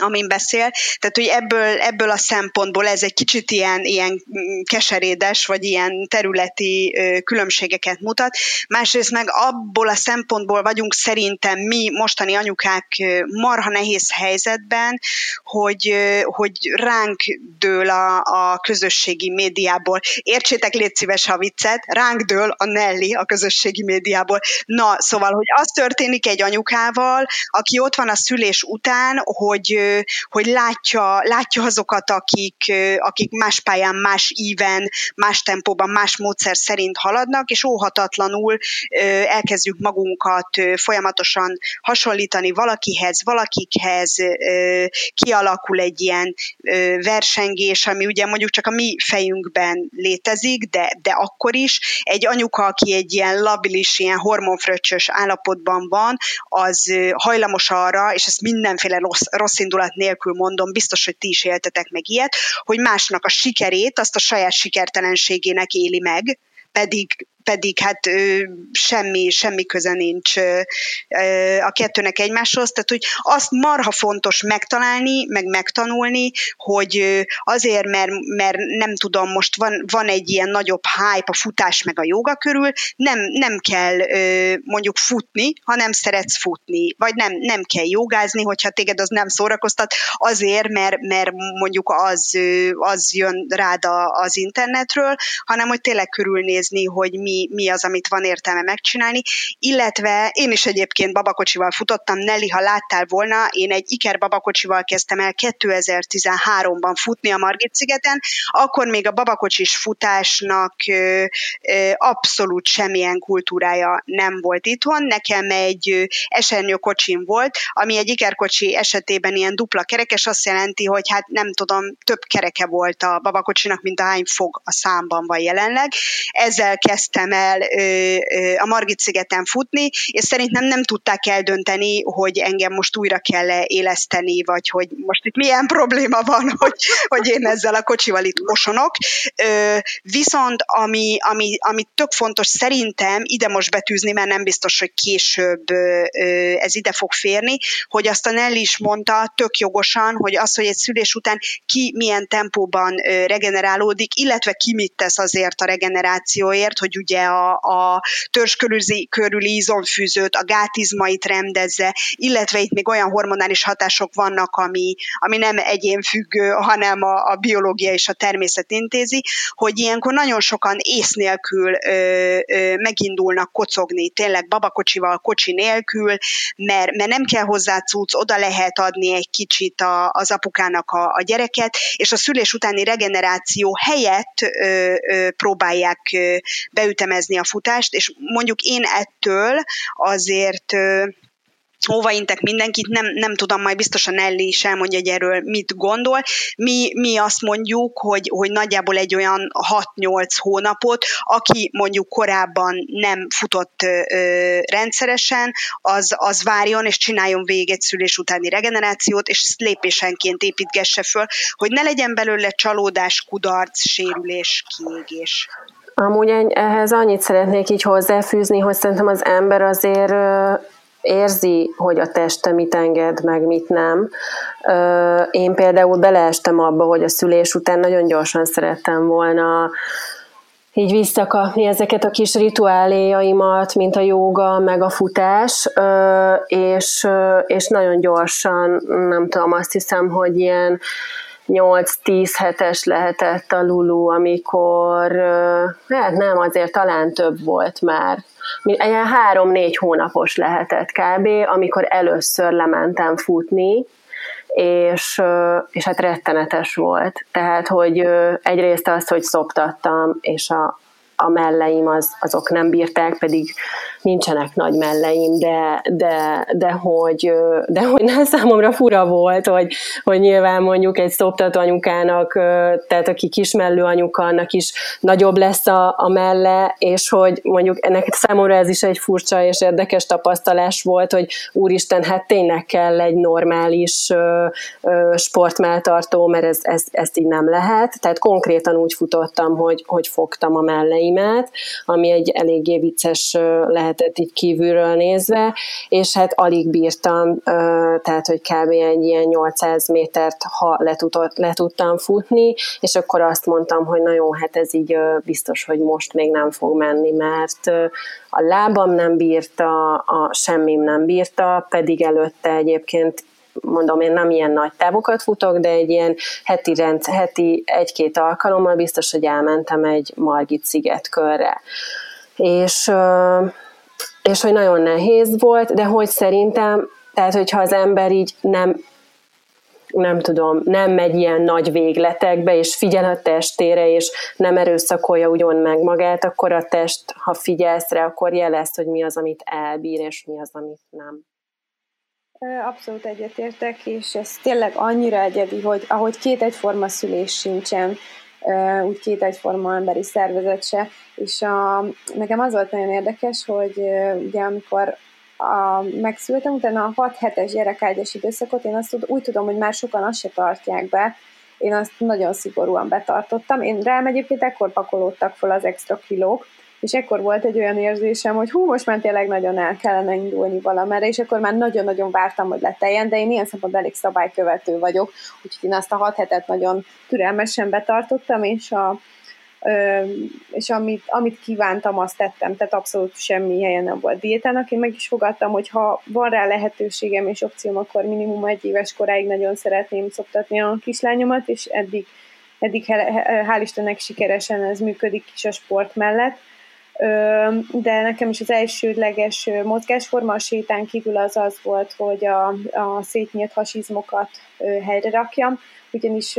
amin beszél. Tehát, hogy ebből, ebből a szempontból ez egy kicsit ilyen, ilyen keserédes, vagy ilyen területi különbségeket mutat. Másrészt meg abból a szempontból vagyunk szerintem mi mostani anyukák marha nehéz helyzetben, hogy, hogy ránk dől a, a közösségi médiából. Értsétek légy szíves a viccet, ránk dől a Nelly a közösségi médiából. Na, szóval, hogy az történik egy anyukával, aki ott van a szülés után, hogy hogy látja, látja azokat, akik, akik más pályán, más íven, más tempóban, más módszer szerint haladnak, és óhatatlanul elkezdjük magunkat folyamatosan hasonlítani valakihez, valakikhez, kialakul egy ilyen versengés, ami ugye mondjuk csak a mi fejünkben létezik, de, de akkor is. Egy anyuka, aki egy ilyen labilis, ilyen hormonfröccsös állapotban van, az hajlamos arra, és ezt mindenféle rossz, rossz indulat nélkül mondom, biztos, hogy ti is éltetek meg ilyet, hogy másnak a sikerét, azt a saját sikertelenségének éli meg, pedig, pedig hát ö, semmi, semmi köze nincs ö, a kettőnek egymáshoz. Tehát, hogy azt marha fontos megtalálni, meg megtanulni, hogy ö, azért, mert, mert nem tudom, most van, van egy ilyen nagyobb hype a futás meg a jóga körül, nem, nem kell ö, mondjuk futni, ha nem szeretsz futni, vagy nem, nem kell jogázni, hogyha téged az nem szórakoztat, azért, mert, mert mondjuk az, az jön rád az internetről, hanem hogy tényleg körülnézni, hogy mi mi az, amit van értelme megcsinálni, illetve én is egyébként babakocsival futottam, Nelly, ha láttál volna, én egy iker babakocsival kezdtem el kétezer-tizenháromban futni a Margit-szigeten, akkor még a babakocsis futásnak ö, ö, abszolút semmilyen kultúrája nem volt itthon, nekem egy esernyőkocsim volt, ami egy ikerkocsi esetében ilyen dupla kerekes, azt jelenti, hogy hát nem tudom, több kereke volt a babakocsinak, mint ahány fog a számban van jelenleg, ezzel kezdtem el ö, ö, a Margit-szigeten futni, és szerintem nem tudták eldönteni, hogy engem most újra kell éleszteni, vagy hogy most itt milyen probléma van, hogy, hogy én ezzel a kocsival itt osonok. Ö, viszont ami, ami, ami tök fontos szerintem ide most betűzni, mert nem biztos, hogy később ö, ez ide fog férni, hogy azt a Nelly is mondta tök jogosan, hogy az, hogy egy szülés után ki milyen tempóban ö, regenerálódik, illetve ki mit tesz azért a regenerációért, hogy úgy ugye a, a törzs körüli izomfűzőt, a gátizmait rendezze, illetve itt még olyan hormonális hatások vannak, ami, ami nem egyénfüggő, hanem a, a biológia és a természet intézi, hogy ilyenkor nagyon sokan ész nélkül ö, ö, megindulnak kocogni, tényleg babakocsival, kocsi nélkül, mert, mert nem kell hozzá cucc, oda lehet adni egy kicsit a, az apukának a, a gyereket, és a szülés utáni regeneráció helyett ö, ö, próbálják ö, beütemezni a futást, és mondjuk én ettől azért... Ö, Hova intek mindenkit, nem, nem tudom, majd biztosan Nelly is elmondja, hogy erről mit gondol. Mi, mi azt mondjuk, hogy, hogy nagyjából egy olyan hat-nyolc hónapot, aki mondjuk korábban nem futott ö, rendszeresen, az, az várjon és csináljon végig egy szülés utáni regenerációt, és lépésenként építgesse föl, hogy ne legyen belőle csalódás, kudarc, sérülés, kiégés. Amúgy ehhez annyit szeretnék így hozzáfűzni, hogy szerintem az ember azért... Ö... érzi, hogy a teste mit enged, meg mit nem. Én például beleestem abba, hogy a szülés után nagyon gyorsan szerettem volna így visszakapni ezeket a kis rituáléjaimat, mint a jóga, meg a futás, és, és nagyon gyorsan, nem tudom, azt hiszem, hogy ilyen nyolc-tíz hetes lehetett a Lulu, amikor, hát nem, azért talán több volt már, ilyen három-négy hónapos lehetett kb., amikor először lementem futni, és, és hát rettenetes volt. Tehát, hogy egyrészt az, hogy szoptattam, és a, a melleim az, azok nem bírták, pedig nincsenek nagy melleim, de, de, de, hogy, de hogy nem számomra fura volt, hogy, hogy nyilván mondjuk egy szoptató anyukának, tehát aki kismellő anyuka, annak is nagyobb lesz a, a melle, és hogy mondjuk ennek számomra ez is egy furcsa és érdekes tapasztalás volt, hogy úristen, hát tényleg kell egy normális sportmelltartó, mert ez, ez, ezt így nem lehet. Tehát konkrétan úgy futottam, hogy, hogy fogtam a melleimet, ami egy eléggé vicces lehet, így kívülről nézve, és hát alig bírtam, tehát, hogy kb. Egy ilyen nyolcszáz métert, ha le, tudott, le tudtam futni, és akkor azt mondtam, hogy na jó, hát ez így biztos, hogy most még nem fog menni, mert a lábam nem bírta, a semmim nem bírta, pedig előtte egyébként mondom, én nem ilyen nagy távokat futok, de egy ilyen heti, rendsz, heti egy-két alkalommal biztos, hogy elmentem egy Margit-sziget körre. És és hogy nagyon nehéz volt, de hogy szerintem, tehát hogyha az ember így nem, nem tudom, nem megy ilyen nagy végletekbe, és figyel a testére, és nem erőszakolja ugyan meg magát, akkor a test, ha figyelsz rá, akkor jelez, hogy mi az, amit elbír, és mi az, amit nem. Abszolút egyetértek, és ez tényleg annyira egyedi, hogy ahogy két egyforma szülés sincsen, úgy két egyforma emberi szervezet se, és a, nekem az volt nagyon érdekes, hogy ugye amikor a, megszültem, utána a hat-hetes gyerekágyas időszakot, én azt úgy tudom, hogy már sokan azt se tartják be, én azt nagyon szigorúan betartottam, én rám egyébként ekkor pakolódtak fel az extra kilók, és ekkor volt egy olyan érzésem, hogy hú, most már tényleg nagyon el kellene indulni valamerre, és akkor már nagyon-nagyon vártam, hogy leteljen, de én ilyen szempontból elég szabálykövető vagyok, úgyhogy én azt a hat hetet nagyon türelmesen betartottam, és, a, ö, és amit, amit kívántam, azt tettem, tehát abszolút semmi helyen nem volt diétának, én meg is fogadtam, hogy ha van rá lehetőségem és opcióm, akkor minimum egy éves koráig nagyon szeretném szoktatni a kislányomat, és eddig, eddig hál' Istennek sikeresen ez működik is a sport mellett, de nekem is az elsődleges mozgásforma a sétán kívül az az volt, hogy a, a szétnyílt hasizmokat helyre rakjam, ugyanis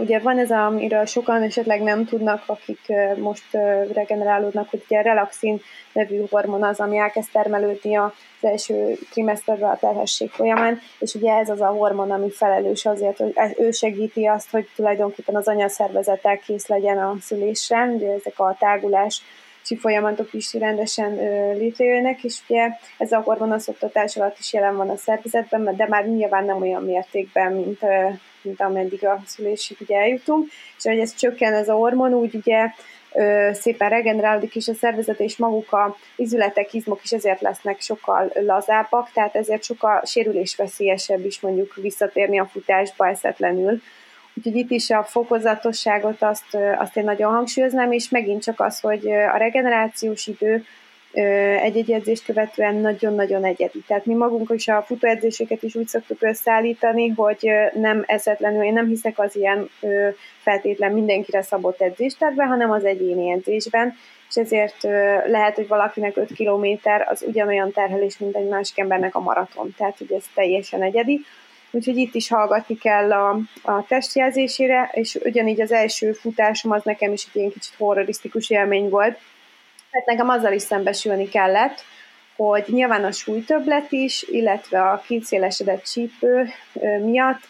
ugye van ez, amiről sokan esetleg nem tudnak, akik most regenerálódnak, hogy ugye a relaxin nevű hormon az, ami elkezd termelődni az első trimeszterben a terhesség folyamán, és ugye ez az a hormon, ami felelős azért, hogy ő segíti azt, hogy tulajdonképpen az anyaszervezettel kész legyen a szülésre, ugye ezek a tágulási folyamatok is rendesen létrejönnek, és ugye ez a hormon a szoptatás alatt is jelen van a szervezetben, de már nyilván nem olyan mértékben, mint mint ameddig a szülésig ugye eljutunk, és hogy ez csökken ez a hormon, úgy ugye ö, szépen regenerálódik is a szervezet, és maguk a izületek, izmok is ezért lesznek sokkal lazábbak, tehát ezért sokkal sérülésveszélyesebb is mondjuk visszatérni a futásba eszetlenül, Úgyhogy itt is a fokozatosságot azt, azt én nagyon hangsúlyoznám, és megint csak az, hogy a regenerációs idő egy-egy edzést követően nagyon-nagyon egyedi. Tehát mi magunk is a futóedzéseket is úgy szoktuk összeállítani, hogy nem eszetlenül, én nem hiszek az ilyen feltétlen mindenkire szabott edzéstervben, hanem az egyéni edzésben, és ezért lehet, hogy valakinek öt kilométer az ugyanolyan terhelés, mint egy másik embernek a maraton. Tehát, hogy ez teljesen egyedi. Úgyhogy itt is hallgatni kell a, a testjelzésére, és ugyanígy az első futásom az nekem is egy ilyen kicsit horrorisztikus élmény volt. Hát nekem azzal is szembesülni kellett, hogy nyilván a súlytöbblet is, illetve a kiszélesedett csípő miatt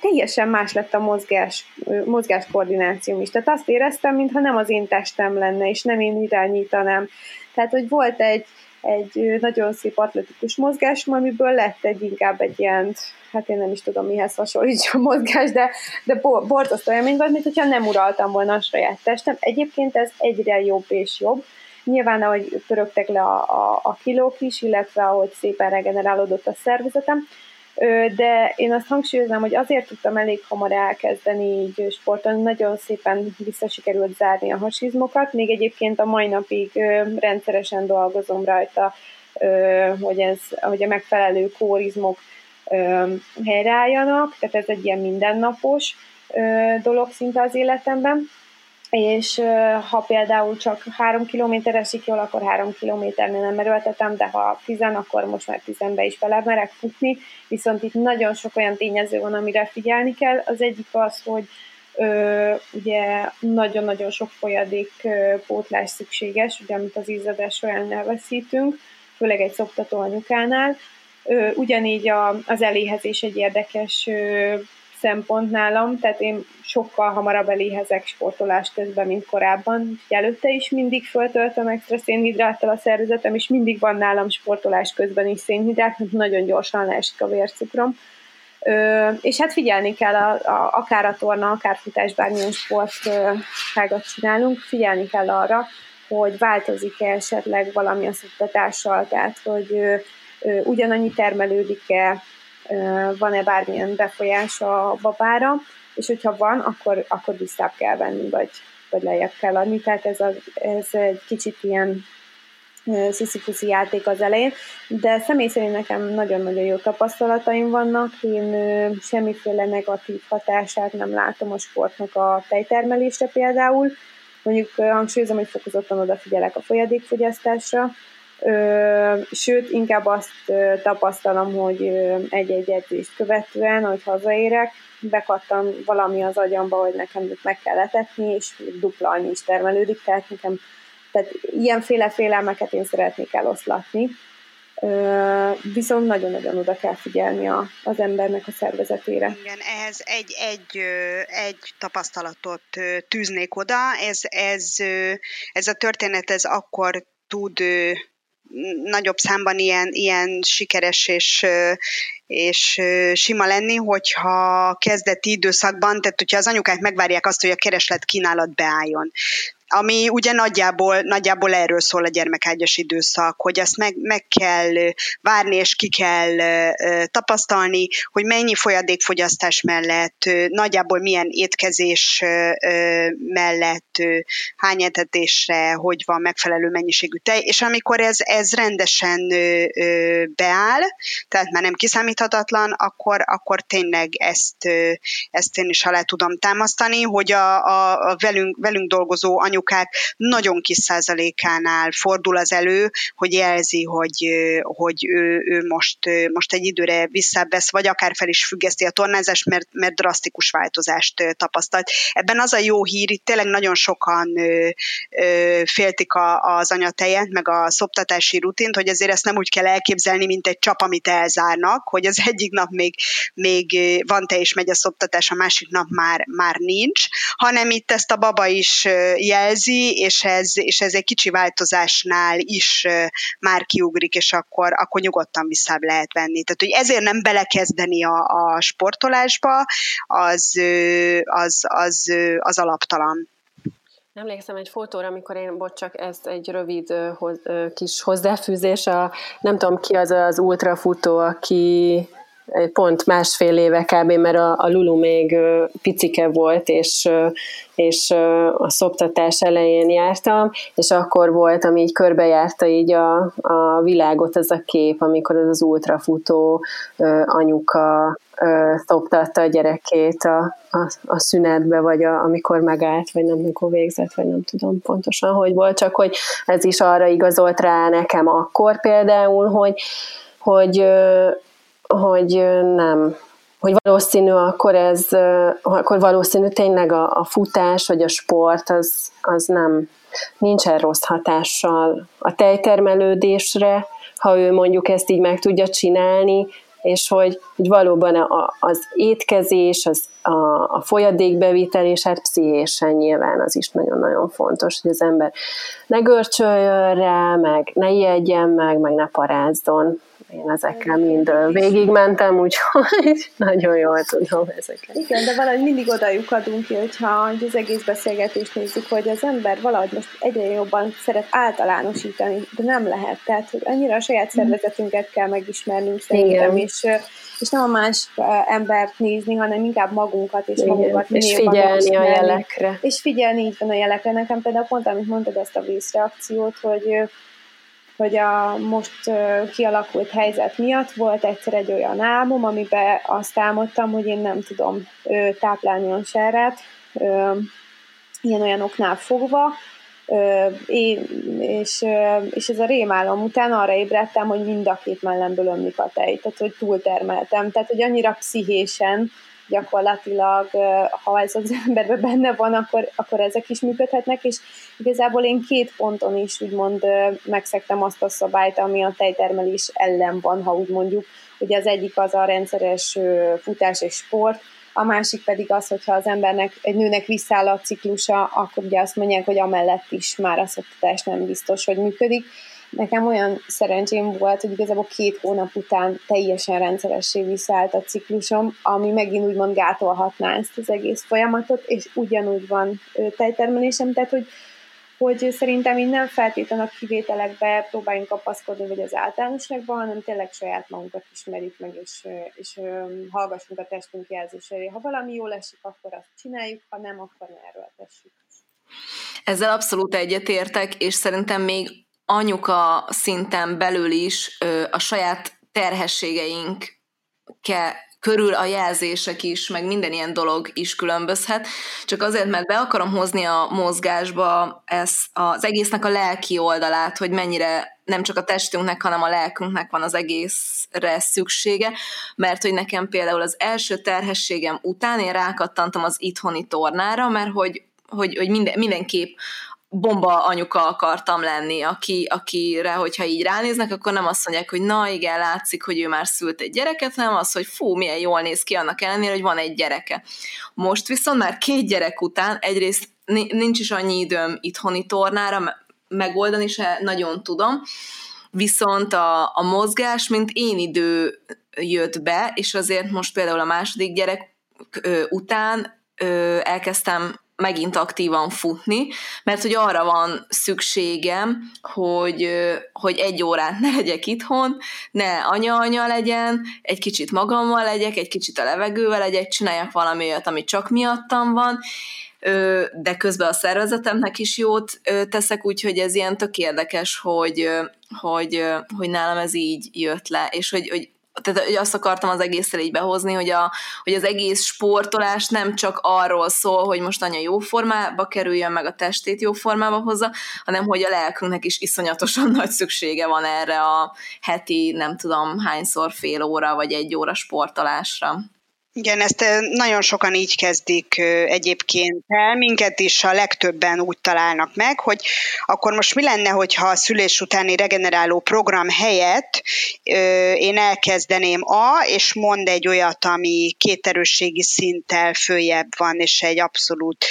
teljesen más lett a mozgás, mozgáskoordinációm is. Tehát azt éreztem, mintha nem az én testem lenne, és nem én irányítanám. Tehát, hogy volt egy, egy nagyon szép atletikus mozgás, amiből lett egy inkább egy ilyen, hát én nem is tudom mihez hasonlítsa a mozgás, de, de borzasztó élmény volt, mint hogyha nem uraltam volna a saját testem. Egyébként ez egyre jobb és jobb. Nyilván, ahogy pörögtek le a, a, a kilók is, illetve ahogy szépen regenerálódott a szervezetem, de én azt hangsúlyoznám, hogy azért tudtam elég hamar elkezdeni így sportolni, nagyon szépen vissza sikerült zárni a hasizmokat, még egyébként a mai napig rendszeresen dolgozom rajta, hogy, ez, hogy a megfelelő kórizmok helyreálljanak, tehát ez egy ilyen mindennapos dolog szinte az életemben, és ha például csak három kilométer esik jól, akkor három kilométernél nem erőltetem, de ha tizen, akkor most már tizenbe is belemerek futni, viszont itt nagyon sok olyan tényező van, amire figyelni kell. Az egyik az, hogy ö, ugye nagyon-nagyon sok folyadékpótlás szükséges, ugye amit az izzadás során elveszítünk, főleg egy szoptató anyukánál. Ö, ugyanígy a, az eléhezés egy érdekes ö, szempont nálam, tehát én sokkal hamarabb eléhezek sportolás közben, mint korábban, úgyhogy előtte is mindig föltöltöm extra szénhidráttal a szervezetem, és mindig van nálam sportolás közben is szénhidrát, mert nagyon gyorsan leesik a vércukrom. Ö, és hát figyelni kell, a, a, akár a torna, akár futás, bármilyen sportágat csinálunk, figyelni kell arra, hogy változik-e esetleg valami a szoktatással, tehát hogy ö, ö, ugyanannyi termelődik-e, van-e bármilyen befolyás a babára, és hogyha van, akkor, akkor visszább kell venni, vagy, vagy lejjebb kell adni. Tehát ez, a, ez egy kicsit ilyen sziszifuszi játék az elején, de személy szerint nekem nagyon-nagyon jó tapasztalataim vannak, én semmiféle negatív hatását nem látom a sportnak a tejtermelésre például, mondjuk hangsúlyozom, hogy fokozottan odafigyelek a folyadékfogyasztásra, sőt, inkább azt tapasztalom, hogy egy-egy edzést követően, hogy hazaérek, bekattam valami az agyamba, hogy nekem meg kell etetni, és dupla annyi is termelődik, tehát nekem tehát ilyenféle félelmeket én szeretnék eloszlatni. Viszont nagyon-nagyon oda kell figyelni a, az embernek a szervezetére. Igen, ehhez egy, egy, egy tapasztalatot tűznék oda. Ez, ez, ez a történet, ez akkor tud nagyobb számban ilyen, ilyen sikeres és, és sima lenni, hogyha kezdeti időszakban, tehát hogyha az anyukák megvárják azt, hogy a kereslet kínálat beálljon. Ami ugye nagyjából, nagyjából erről szól a gyermekágyas időszak, hogy ezt meg, meg kell várni, és ki kell tapasztalni, hogy mennyi folyadékfogyasztás mellett, nagyjából milyen étkezés mellett, hány etetésre, hogy van megfelelő mennyiségű tej, és amikor ez, ez rendesen beáll, tehát már nem kiszámíthatatlan, akkor, akkor tényleg ezt, ezt én is alá tudom támasztani, hogy a, a, a velünk, velünk dolgozó anyukák nagyon kis százalékánál fordul az elő, hogy jelzi, hogy, hogy ő, ő most, most egy időre visszavesz, vagy akár fel is függeszti a tornázást, mert, mert drasztikus változást tapasztalt. Ebben az a jó hír, itt tényleg nagyon sokan féltik az anyatejet, meg a szoptatási rutint, hogy azért ezt nem úgy kell elképzelni, mint egy csap, amit elzárnak, hogy az egyik nap még, még van te és megy a szoptatás, a másik nap már, már nincs, hanem itt ezt a baba is jelzi, és ez, és ez egy kicsi változásnál is már kiugrik, és akkor, akkor nyugodtan visszább lehet venni. Tehát, hogy ezért nem belekezdeni a, a sportolásba, az, az, az, az alaptalan. Emlékszem egy fotóra, amikor én, bocs, csak ez egy rövid hoz, kis hozzáfűzés, a, nem tudom ki az az ultrafutó, aki pont másfél éve kb., mert a, a Lulu még picike volt, és, és a szoptatás elején jártam, és akkor volt, ami így körbejárta így a, a világot az a kép, amikor az az ultrafutó anyuka szoptatta a gyerekét a, a, a szünetbe, vagy a, amikor megállt, vagy nem, amikor végzett, vagy nem tudom pontosan, hogy volt, csak hogy ez is arra igazolt rá nekem akkor például, hogy hogy hogy nem, hogy valószínű akkor ez, akkor valószínű tényleg a, a futás, vagy a sport, az, az nem, nincsen rossz hatással a tejtermelődésre, ha ő mondjuk ezt így meg tudja csinálni, és hogy, hogy valóban a, az étkezés, az, a, a folyadékbevitel, és hát pszichésen nyilván az is nagyon-nagyon fontos, hogy az ember ne görcsöljön rá, meg ne ijedjen meg, meg ne parázzon. Én ezekkel mind végigmentem, úgyhogy nagyon jól tudom ezeket. Igen, de valahogy mindig odajuk adunk ki, hogyha az egész beszélgetést nézzük, hogy az ember valahogy most egyre jobban szeret általánosítani, de nem lehet. Tehát, hogy annyira a saját szervezetünket kell megismernünk szerintem, és, és nem a más embert nézni, hanem inkább magunkat, és igen, magunkat. És figyelni a jelekre. És figyelni így van a jelekre. Nekem például pont, amit mondtad, ezt a vészreakciót, hogy hogy a most kialakult helyzet miatt volt egyszer egy olyan álmom, amiben azt álmodtam, hogy én nem tudom táplálni a serret, ilyen-olyan oknál fogva, én, és, és ez a rémálom után arra ébredtem, hogy mind a két mellemből ömlik a tej, tehát hogy túltermeltem, tehát hogy annyira pszichésen gyakorlatilag, ha ez az emberben benne van, akkor, akkor ezek is működhetnek, és igazából én két ponton is úgymond megszegtem azt a szabályt, ami a tejtermelés ellen van, ha úgy mondjuk. Ugye az egyik az a rendszeres futás és sport, a másik pedig az, hogyha az embernek, egy nőnek visszáll a ciklusa, akkor ugye azt mondják, hogy amellett is már a szoptatás nem biztos, hogy működik. Nekem olyan szerencsém volt, hogy igazából két hónap után teljesen rendszeressé visszaállt a ciklusom, ami megint úgymond gátolhatná ezt az egész folyamatot, és ugyanúgy van tejtermelésem, tehát hogy, hogy szerintem így nem feltétlenül a kivételekbe próbáljunk kapaszkodni, vagy az általánosságban, hanem tényleg saját magunkat ismerjük meg, és, és hallgassunk a testünk jelzésére. Ha valami jól esik, akkor azt csináljuk, ha nem, akkor ne erről tessük. Ezzel abszolút egyetértek, és szerintem még anyuka szinten belül is ö, a saját terhességeink ke, körül a jelzések is, meg minden ilyen dolog is különbözhet, csak azért, mert be akarom hozni a mozgásba ezt, az egésznek a lelki oldalát, hogy mennyire nem csak a testünknek, hanem a lelkünknek van az egészre szüksége, mert hogy nekem például az első terhességem után én rákattantam az itthoni tornára, mert hogy, hogy, hogy minden, mindenképp bomba anyuka akartam lenni, aki, akire, hogyha így ránéznek, akkor nem azt mondják, hogy na igen, látszik, hogy ő már szült egy gyereket, hanem az, hogy fú, milyen jól néz ki annak ellenére, hogy van egy gyereke. Most viszont már két gyerek után egyrészt nincs is annyi időm itthoni tornára, megoldani se nagyon tudom, viszont a, a mozgás, mint én idő jött be, és azért most például a második gyerek után elkezdtem megint aktívan futni, mert hogy arra van szükségem, hogy, hogy egy órát ne legyek itthon, ne anya-anya legyen, egy kicsit magammal legyek, egy kicsit a levegővel legyek, csináljak valami olyat, ami csak miattam van, de közben a szervezetemnek is jót teszek, úgyhogy ez ilyen tök érdekes, hogy, hogy, hogy nálam ez így jött le, és hogy, hogy tehát hogy azt akartam az egészre így behozni, hogy, a, hogy az egész sportolás nem csak arról szól, hogy most anya jó formába kerüljön, meg a testét jó formába hozza, hanem hogy a lelkünknek is iszonyatosan nagy szüksége van erre a heti, nem tudom, hányszor fél óra, vagy egy óra sportolásra. Igen, ezt nagyon sokan így kezdik egyébként el, minket is a legtöbben úgy találnak meg, hogy akkor most mi lenne, hogyha a szülés utáni regeneráló program helyett én elkezdeném A, és mond egy olyat, ami két erősségi szinttel följebb van, és egy abszolút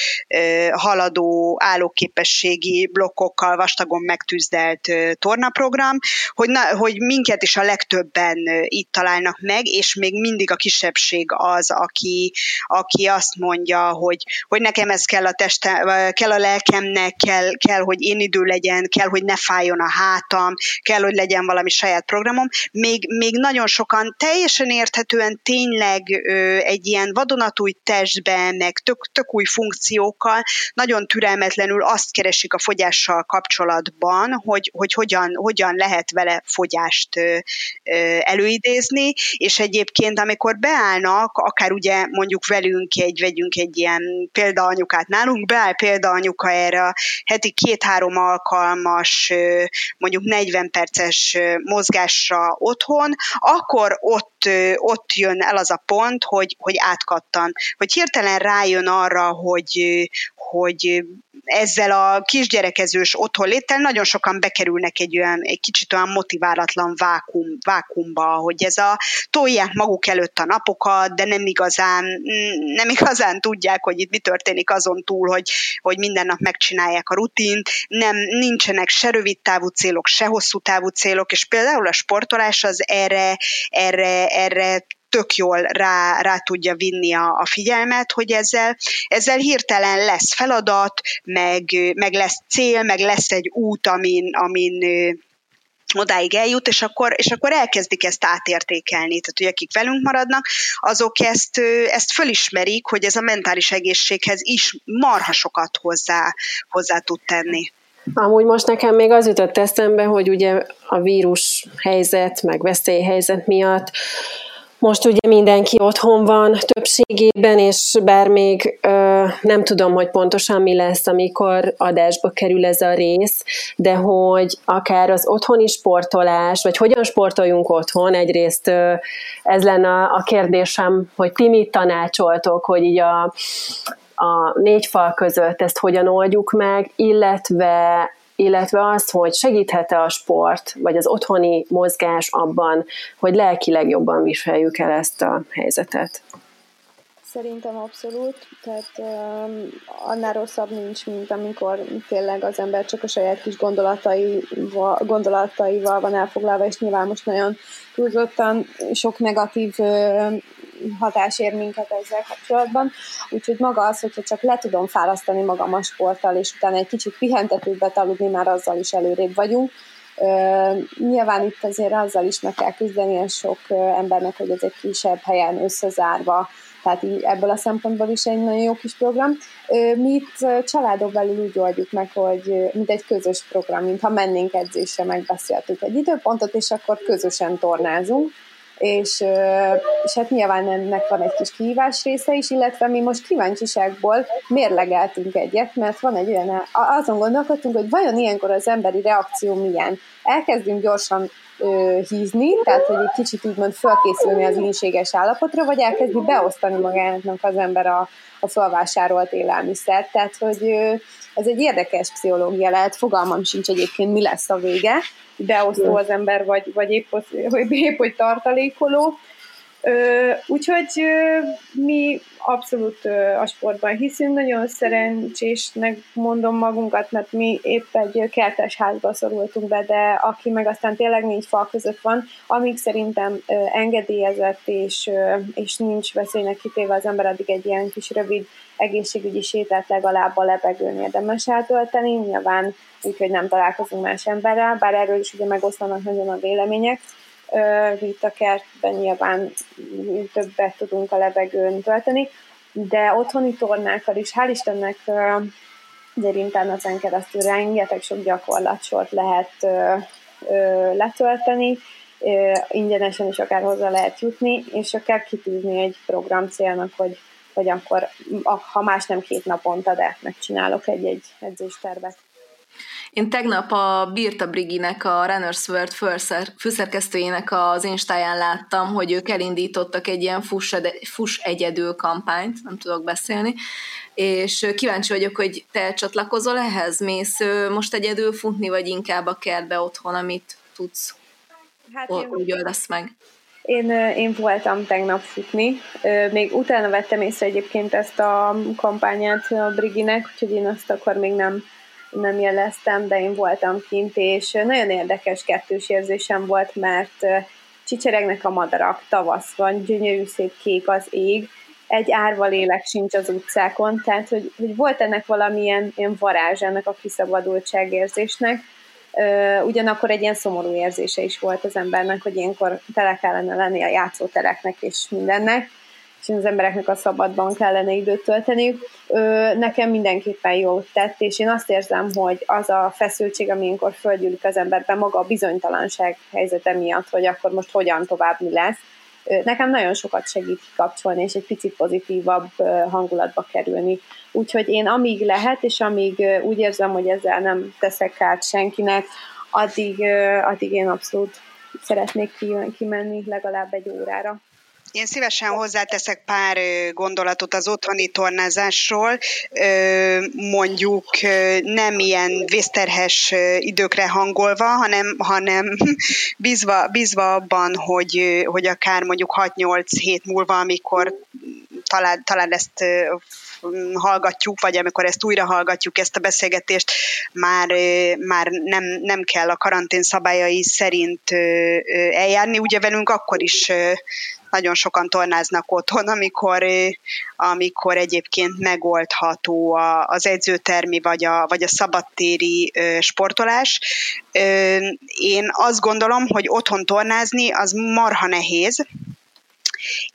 haladó állóképességi blokkokkal vastagon megtűzdelt tornaprogram, hogy, na, hogy minket is a legtöbben így találnak meg, és még mindig a kisebbség a az, aki, aki azt mondja, hogy, hogy nekem ez kell a testem, kell a lelkemnek, kell, kell, hogy én idő legyen, kell, hogy ne fájjon a hátam, kell, hogy legyen valami saját programom. Még, még nagyon sokan teljesen érthetően tényleg ö, egy ilyen vadonatúj testben, meg tök, tök új funkciókkal nagyon türelmetlenül azt keresik a fogyással kapcsolatban, hogy, hogy hogyan, hogyan lehet vele fogyást ö, ö, előidézni, és egyébként amikor beállnak, akár ugye mondjuk velünk egy, vegyünk egy ilyen példaanyukát nálunk, beáll példaanyuka erre a heti két-három alkalmas, mondjuk negyven perces mozgásra otthon, akkor ott, ott jön el az a pont, hogy, hogy átkattan, hogy hirtelen rájön arra, hogy, hogy ezzel a kisgyerekezős otthonléttel nagyon sokan bekerülnek egy olyan, egy kicsit olyan motiválatlan vákum, vákumba, hogy ez a tolják maguk előtt a napokat, de nem igazán, nem igazán tudják, hogy itt mi történik azon túl, hogy, hogy minden nap megcsinálják a rutint, nem, nincsenek se rövid távú célok, se hosszú távú célok, és például a sportolás az erre, erre, erre tök jól rá, rá tudja vinni a, a figyelmet, hogy ezzel, ezzel hirtelen lesz feladat, meg, meg lesz cél, meg lesz egy út, amin, amin odáig eljut, és akkor, és akkor elkezdik ezt átértékelni. Tehát, hogy akik velünk maradnak, azok ezt, ezt fölismerik, hogy ez a mentális egészséghez is marha sokat hozzá, hozzá tud tenni. Amúgy most nekem még az jutott eszembe, hogy ugye a vírus helyzet, meg veszélyhelyzet miatt most ugye mindenki otthon van többségében, és bár még ö, nem tudom, hogy pontosan mi lesz, amikor adásba kerül ez a rész, de hogy akár az otthoni sportolás, vagy hogyan sportoljunk otthon, egyrészt ö, ez lenne a, a kérdésem, hogy ti mit tanácsoltok, hogy így a, a négy fal között ezt hogyan oldjuk meg, illetve... illetve az, hogy segíthet-e a sport, vagy az otthoni mozgás abban, hogy lelkileg jobban viseljük el ezt a helyzetet? Szerintem abszolút, tehát um, annál rosszabb nincs, mint amikor tényleg az ember csak a saját kis gondolataival, gondolataival van elfoglalva, és nyilván most nagyon túlzottan sok negatív uh, hatás ér minket ezzel kapcsolatban, úgyhogy maga az, hogyha csak le tudom fárasztani magam a sporttal, és utána egy kicsit pihentetőbbet aludni, már azzal is előrébb vagyunk. Uh, nyilván itt azért azzal is meg kell küzdeni sok uh, embernek, hogy ez egy kisebb helyen összezárva, tehát így ebből a szempontból is egy nagyon jó kis program. Mi itt családon belül úgy oldjuk meg, hogy mint egy közös program, mintha mennénk edzésre, megbeszéltük egy időpontot, és akkor közösen tornázunk, és, és hát nyilván ennek van egy kis kihívás része is, illetve mi most kíváncsiságból mérlegeltünk egyet, mert van egy olyan, azon gondolkodtunk, hogy vajon ilyenkor az emberi reakció milyen. Elkezdünk gyorsan hízni, tehát hogy egy kicsit úgymond fölkészülni az ínséges állapotra, vagy elkezdi beosztani magának az ember a, a felvásárolt élelmiszert. Tehát, hogy ez egy érdekes pszichológia lehet, fogalmam sincs egyébként, mi lesz a vége, beosztó az ember, vagy, vagy épp, hogy, épp, hogy tartalékoló. Úgyhogy mi abszolút a sportban hiszünk, nagyon szerencsésnek mondom magunkat, mert mi épp egy kertes házba szorultunk be, de aki meg aztán tényleg négy fal között van, amíg szerintem engedélyezett, és, és nincs veszélynek kitéve az ember, addig egy ilyen kis rövid egészségügyi sétát legalább a lebegőn érdemes eltölteni, nyilván úgy, hogy nem találkozunk más emberrel, bár erről is ugye megoszlanak nagyon a vélemények. Itt a kertben nyilván többet tudunk a levegőn tölteni, de otthoni tornákkal is, hál' Istennek azért interneten keresztül rengeteg sok gyakorlatsort lehet letölteni, ingyenesen is akár hozzá lehet jutni, és akár kitűzni egy program célnak, hogy, hogy akkor, ha más nem két naponta, de megcsinálok egy-egy edzéstervet. Én tegnap a Birta Briginek, a Runners World főszerkesztőjének az instáján láttam, hogy ők elindítottak egy ilyen fuss egyedül kampányt, nem tudok beszélni, és kíváncsi vagyok, hogy te csatlakozol ehhez, mész most egyedül futni, vagy inkább a kertbe otthon, amit tudsz, hát o, úgy oldasz meg. Én, én voltam tegnap futni, még utána vettem észre egyébként ezt a kampányát a Briginek, úgyhogy én azt akkor még nem nem jeleztem, de én voltam kint, és nagyon érdekes kettős érzésem volt, mert Csicseregnek a madarak, tavasz van, gyönyörű szép kék az ég, egy árva lélek sincs az utcákon, tehát hogy, hogy volt ennek valamilyen ilyen varázs, ennek a kiszabadultságérzésnek. Ugyanakkor egy ilyen szomorú érzése is volt az embernek, hogy ilyenkor tele kellene lenni a játszótereknek és mindennek, és az embereknek a szabadban kellene időt tölteni. Nekem mindenképpen jól tett, és én azt érzem, hogy az a feszültség, ami ilyenkor fölgyűlik az emberben, maga a bizonytalanság helyzete miatt, hogy akkor most hogyan tovább, mi lesz, nekem nagyon sokat segít kikapcsolni, és egy picit pozitívabb hangulatba kerülni. Úgyhogy én amíg lehet, és amíg úgy érzem, hogy ezzel nem teszek kárt senkinek, addig, addig én abszolút szeretnék kimenni legalább egy órára. Én szívesen hozzáteszek pár gondolatot az otthoni tornázásról, mondjuk nem ilyen vészterhes időkre hangolva, hanem, hanem bízva, bízva abban, hogy, hogy akár mondjuk hat-nyolc hét múlva, amikor talán, talán ezt hallgatjuk, vagy amikor ezt újra hallgatjuk, ezt a beszélgetést, már, már nem, nem kell a karantén szabályai szerint eljárni. Ugye velünk akkor is nagyon sokan tornáznak otthon, amikor, amikor egyébként megoldható az edzőtermi vagy a, vagy a szabadtéri sportolás. Én azt gondolom, hogy otthon tornázni az marha nehéz,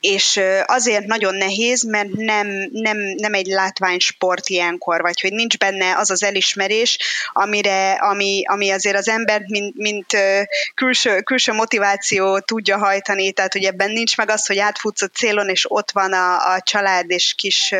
és azért nagyon nehéz, mert nem, nem, nem egy látványsport ilyenkor, vagy hogy nincs benne az az elismerés, amire, ami, ami azért az embert, mint, mint külső, külső motiváció tudja hajtani, tehát hogy ebben nincs meg az, hogy átfutsz a célon, és ott van a, a család, és kis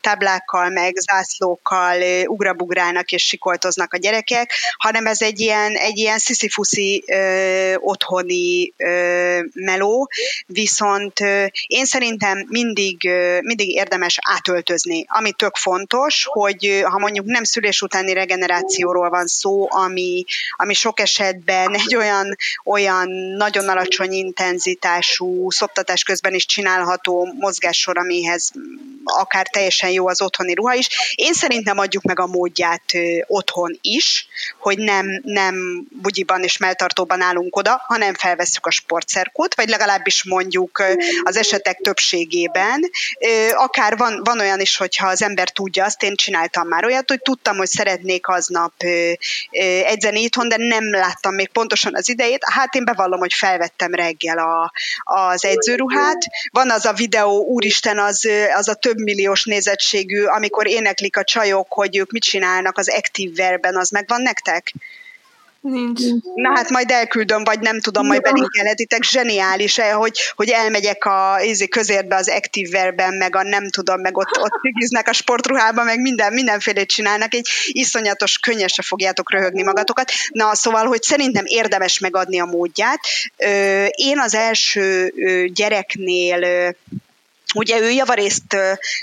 táblákkal, meg zászlókkal ugrabugrálnak, és sikoltoznak a gyerekek, hanem ez egy ilyen, egy ilyen sziszifuszi ö, otthoni ö, meló, viszont én szerintem mindig, mindig érdemes átöltözni. Ami tök fontos, hogy ha mondjuk nem szülés utáni regenerációról van szó, ami, ami sok esetben egy olyan, olyan nagyon alacsony intenzitású, szoptatás közben is csinálható mozgássor, amihez akár teljesen jó az otthoni ruha is. Én szerintem adjuk meg a módját otthon is, hogy nem, nem bugyiban és melltartóban állunk oda, hanem felvesszük a sportszerkót, vagy legalábbis mondjuk az esetek többségében. Akár van, van olyan is, hogyha az ember tudja azt, én csináltam már olyat, hogy tudtam, hogy szeretnék aznap edzeni itthon, de nem láttam még pontosan az idejét. Hát én bevallom, hogy felvettem reggel a, az edzőruhát. Van az a videó, úristen, az, az a több milliós nézettségű, amikor éneklik a csajok, hogy ők mit csinálnak az activewearben, az megvan nektek? Nincs. Na hát majd elküldöm, vagy nem tudom, majd belinkelhetitek, zseniális, hogy, hogy elmegyek a közérbe az activewearben, meg a nem tudom, meg ott, ott cigiznek a sportruhában, meg minden, mindenfélét csinálnak, egy iszonyatos könnyesre fogjátok röhögni magatokat. Na szóval, hogy szerintem érdemes megadni a módját. Én az első gyereknél, ugye ő javarészt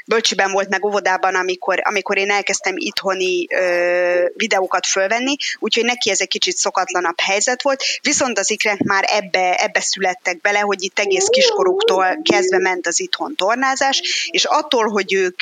bölcsiben volt meg óvodában, amikor, amikor én elkezdtem itthoni ö, videókat fölvenni, úgyhogy neki ez egy kicsit szokatlanabb helyzet volt, viszont az ikrek már ebbe, ebbe születtek bele, hogy itt egész kiskoruktól kezdve ment az itthon tornázás, és attól, hogy ők,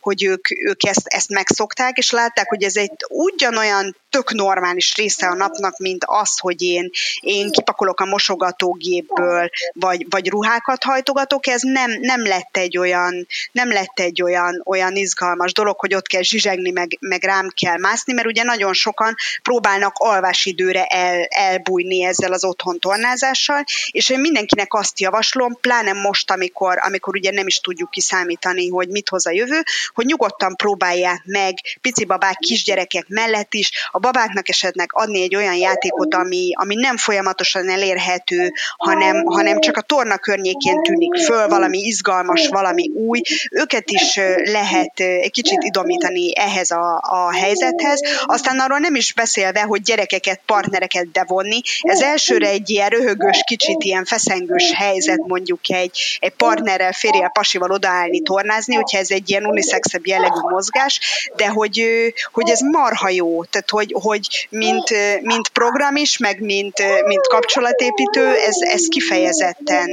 hogy ők, ők ezt, ezt megszokták, és látták, hogy ez egy ugyanolyan tök normális része a napnak, mint az, hogy én, én kipakolok a mosogatógépből, vagy, vagy ruhákat hajtogatok, ez nem, nem lett egy olyan, nem lett egy olyan, olyan izgalmas dolog, hogy ott kell zsizsegni, meg, meg rám kell mászni, mert ugye nagyon sokan próbálnak alvásidőre el, elbújni ezzel az otthon tornázással, és én mindenkinek azt javaslom, pláne most, amikor, amikor ugye nem is tudjuk kiszámítani, hogy mit hoz a jövő, hogy nyugodtan próbálják meg picibabák, kisgyerekek mellett is, a babáknak esetleg adni egy olyan játékot, ami, ami nem folyamatosan elérhető, hanem, hanem csak a torna környékén tűnik föl, valami izgalmas, valami új. Őket is lehet egy kicsit idomítani ehhez a, a helyzethez. Aztán arról nem is beszélve, hogy gyerekeket, partnereket bevonni. Ez elsőre egy ilyen röhögös, kicsit ilyen feszengős helyzet, mondjuk egy, egy partnerrel, férjel, pasival odaállni, tornázni, hogyha ez egy ilyen uniszexebb jellegű mozgás, de hogy, hogy ez marha jó, tehát hogy hogy mint, mint program is, meg mint, mint kapcsolatépítő, ez, ez kifejezetten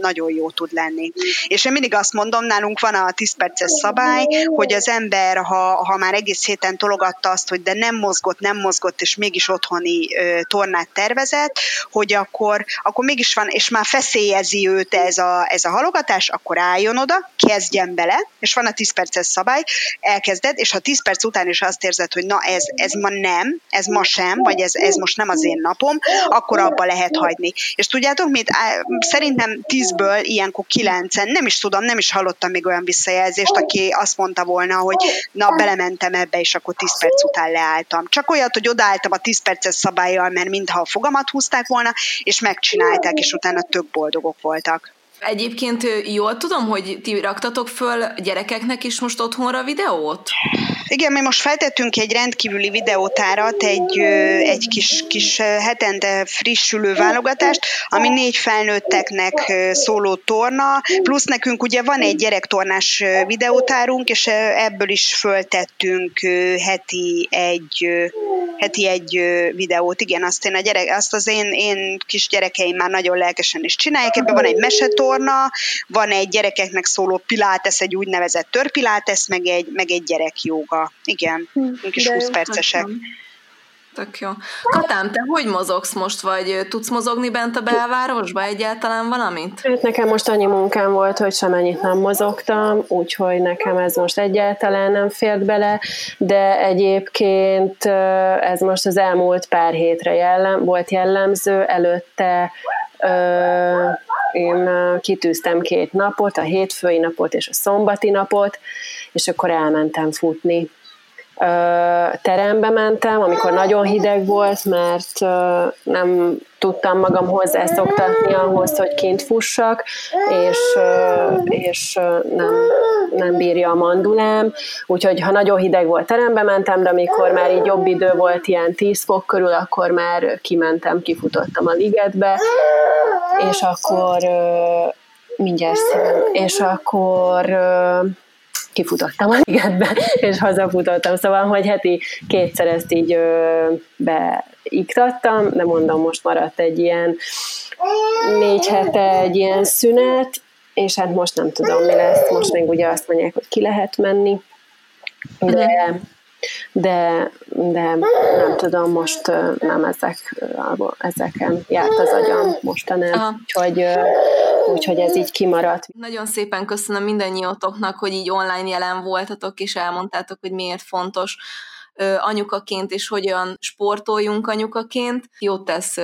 nagyon jó tud lenni. És én mindig azt mondom, nálunk van a tíz perces szabály, hogy az ember, ha, ha már egész héten tologatta azt, hogy de nem mozgott, nem mozgott, és mégis otthoni tornát tervezett, hogy akkor, akkor mégis van, és már feszélyezi őt ez a, ez a halogatás, akkor álljon oda, kezdjen bele, és van a tíz perces szabály, elkezded, és ha tíz perc után is azt érzed, hogy na ez, ez ma nem, ez ma sem, vagy ez, ez most nem az én napom, akkor abba lehet hagyni. És tudjátok mit? Szerintem tízből ilyenkor kilencen, nem is tudom, nem is hallottam még olyan visszajelzést, aki azt mondta volna, hogy na belementem ebbe, és akkor tíz perc után leálltam. Csak olyat, hogy odaálltam a tíz perces szabályjal, mert mintha a fogamat húzták volna, és megcsinálták, és utána tök boldogok voltak. Egyébként jól tudom, hogy ti raktatok föl gyerekeknek is most otthonra videót? Igen, mi most feltettünk egy rendkívüli videótárat, egy, egy kis, kis hetente frissülő válogatást, ami négy felnőtteknek szóló torna, plusz nekünk ugye van egy gyerektornás videótárunk, és ebből is föltettünk heti egy, heti egy videót. Igen, azt, én a gyerek, azt az én, én kis gyerekeim már nagyon lelkesen is csinálják, ebben van egy mesetorna, van egy gyerekeknek szóló pilátesz, egy úgynevezett törpilátesz, meg egy, meg egy gyerekjóga. Igen, mégis húsz percesek. Tök jó. Katám, te hogy mozogsz most, vagy tudsz mozogni bent a belvárosba egyáltalán valamit? Hát nekem most annyi munkám volt, hogy semennyit nem mozogtam, úgyhogy nekem ez most egyáltalán nem fért bele, de egyébként ez most az elmúlt pár hétre jellem, volt jellemző, előtte Ö, én kitűztem két napot, a hétfői napot és a szombati napot, és akkor elmentem futni. Ö, terembe mentem, amikor nagyon hideg volt, mert ö, nem tudtam magam hozzászoktatni ahhoz, hogy kint fussak, és, ö, és nem, nem bírja a mandulám. Úgyhogy ha nagyon hideg volt, terembe mentem, de amikor már így jobb idő volt, ilyen tíz fok körül, akkor már kimentem, kifutottam a ligetbe, és akkor ö, mindjárt szívem, és akkor... Ö, kifutottam a ligetbe, és hazafutottam. Szóval, hogy heti kétszer ezt így ö, beiktattam, de mondom, most maradt egy ilyen négy hete egy ilyen szünet, és hát most nem tudom, mi lesz. Most még ugye azt mondják, hogy ki lehet menni, de, de, de nem tudom, most ö, nem ezek, ö, ezeken járt az agyam mostanában, úgyhogy... Ö, úgyhogy ez így kimaradt. Nagyon szépen köszönöm mindannyiótoknak, hogy így online jelen voltatok, és elmondtátok, hogy miért fontos anyukaként, és hogyan sportoljunk anyukaként. Jót tesz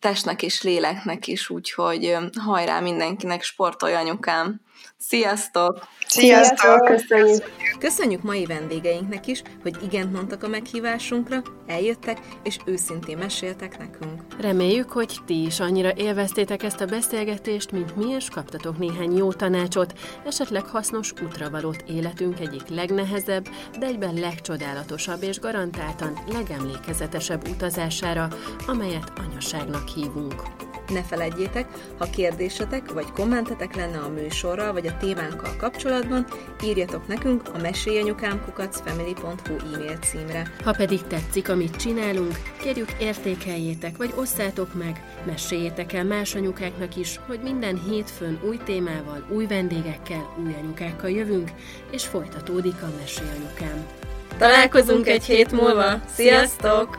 testnek és léleknek is, úgyhogy hajrá mindenkinek, sportolj anyukám! Sziasztok! Sziasztok! Köszönjük! Köszönjük mai vendégeinknek is, hogy igent mondtak a meghívásunkra, eljöttek és őszintén meséltek nekünk. Reméljük, hogy ti is annyira élveztétek ezt a beszélgetést, mint mi, és kaptatok néhány jó tanácsot, esetleg hasznos útravalót életünk egyik legnehezebb, de egyben legcsodálatosabb és garantáltan legemlékezetesebb utazására, amelyet anyaságnak hívunk. Ne feledjétek, ha kérdésetek vagy kommentetek lenne a műsorral vagy a témánkkal kapcsolatban, írjatok nekünk a meséljanyukám kukac family pont hu e-mail címre. Ha pedig tetszik, amit csinálunk, kérjük értékeljétek vagy osszátok meg, meséljétek el más anyukáknak is, hogy minden hétfőn új témával, új vendégekkel, új anyukákkal jövünk, és folytatódik a Meséljanyukám. Találkozunk egy hét múlva! Sziasztok!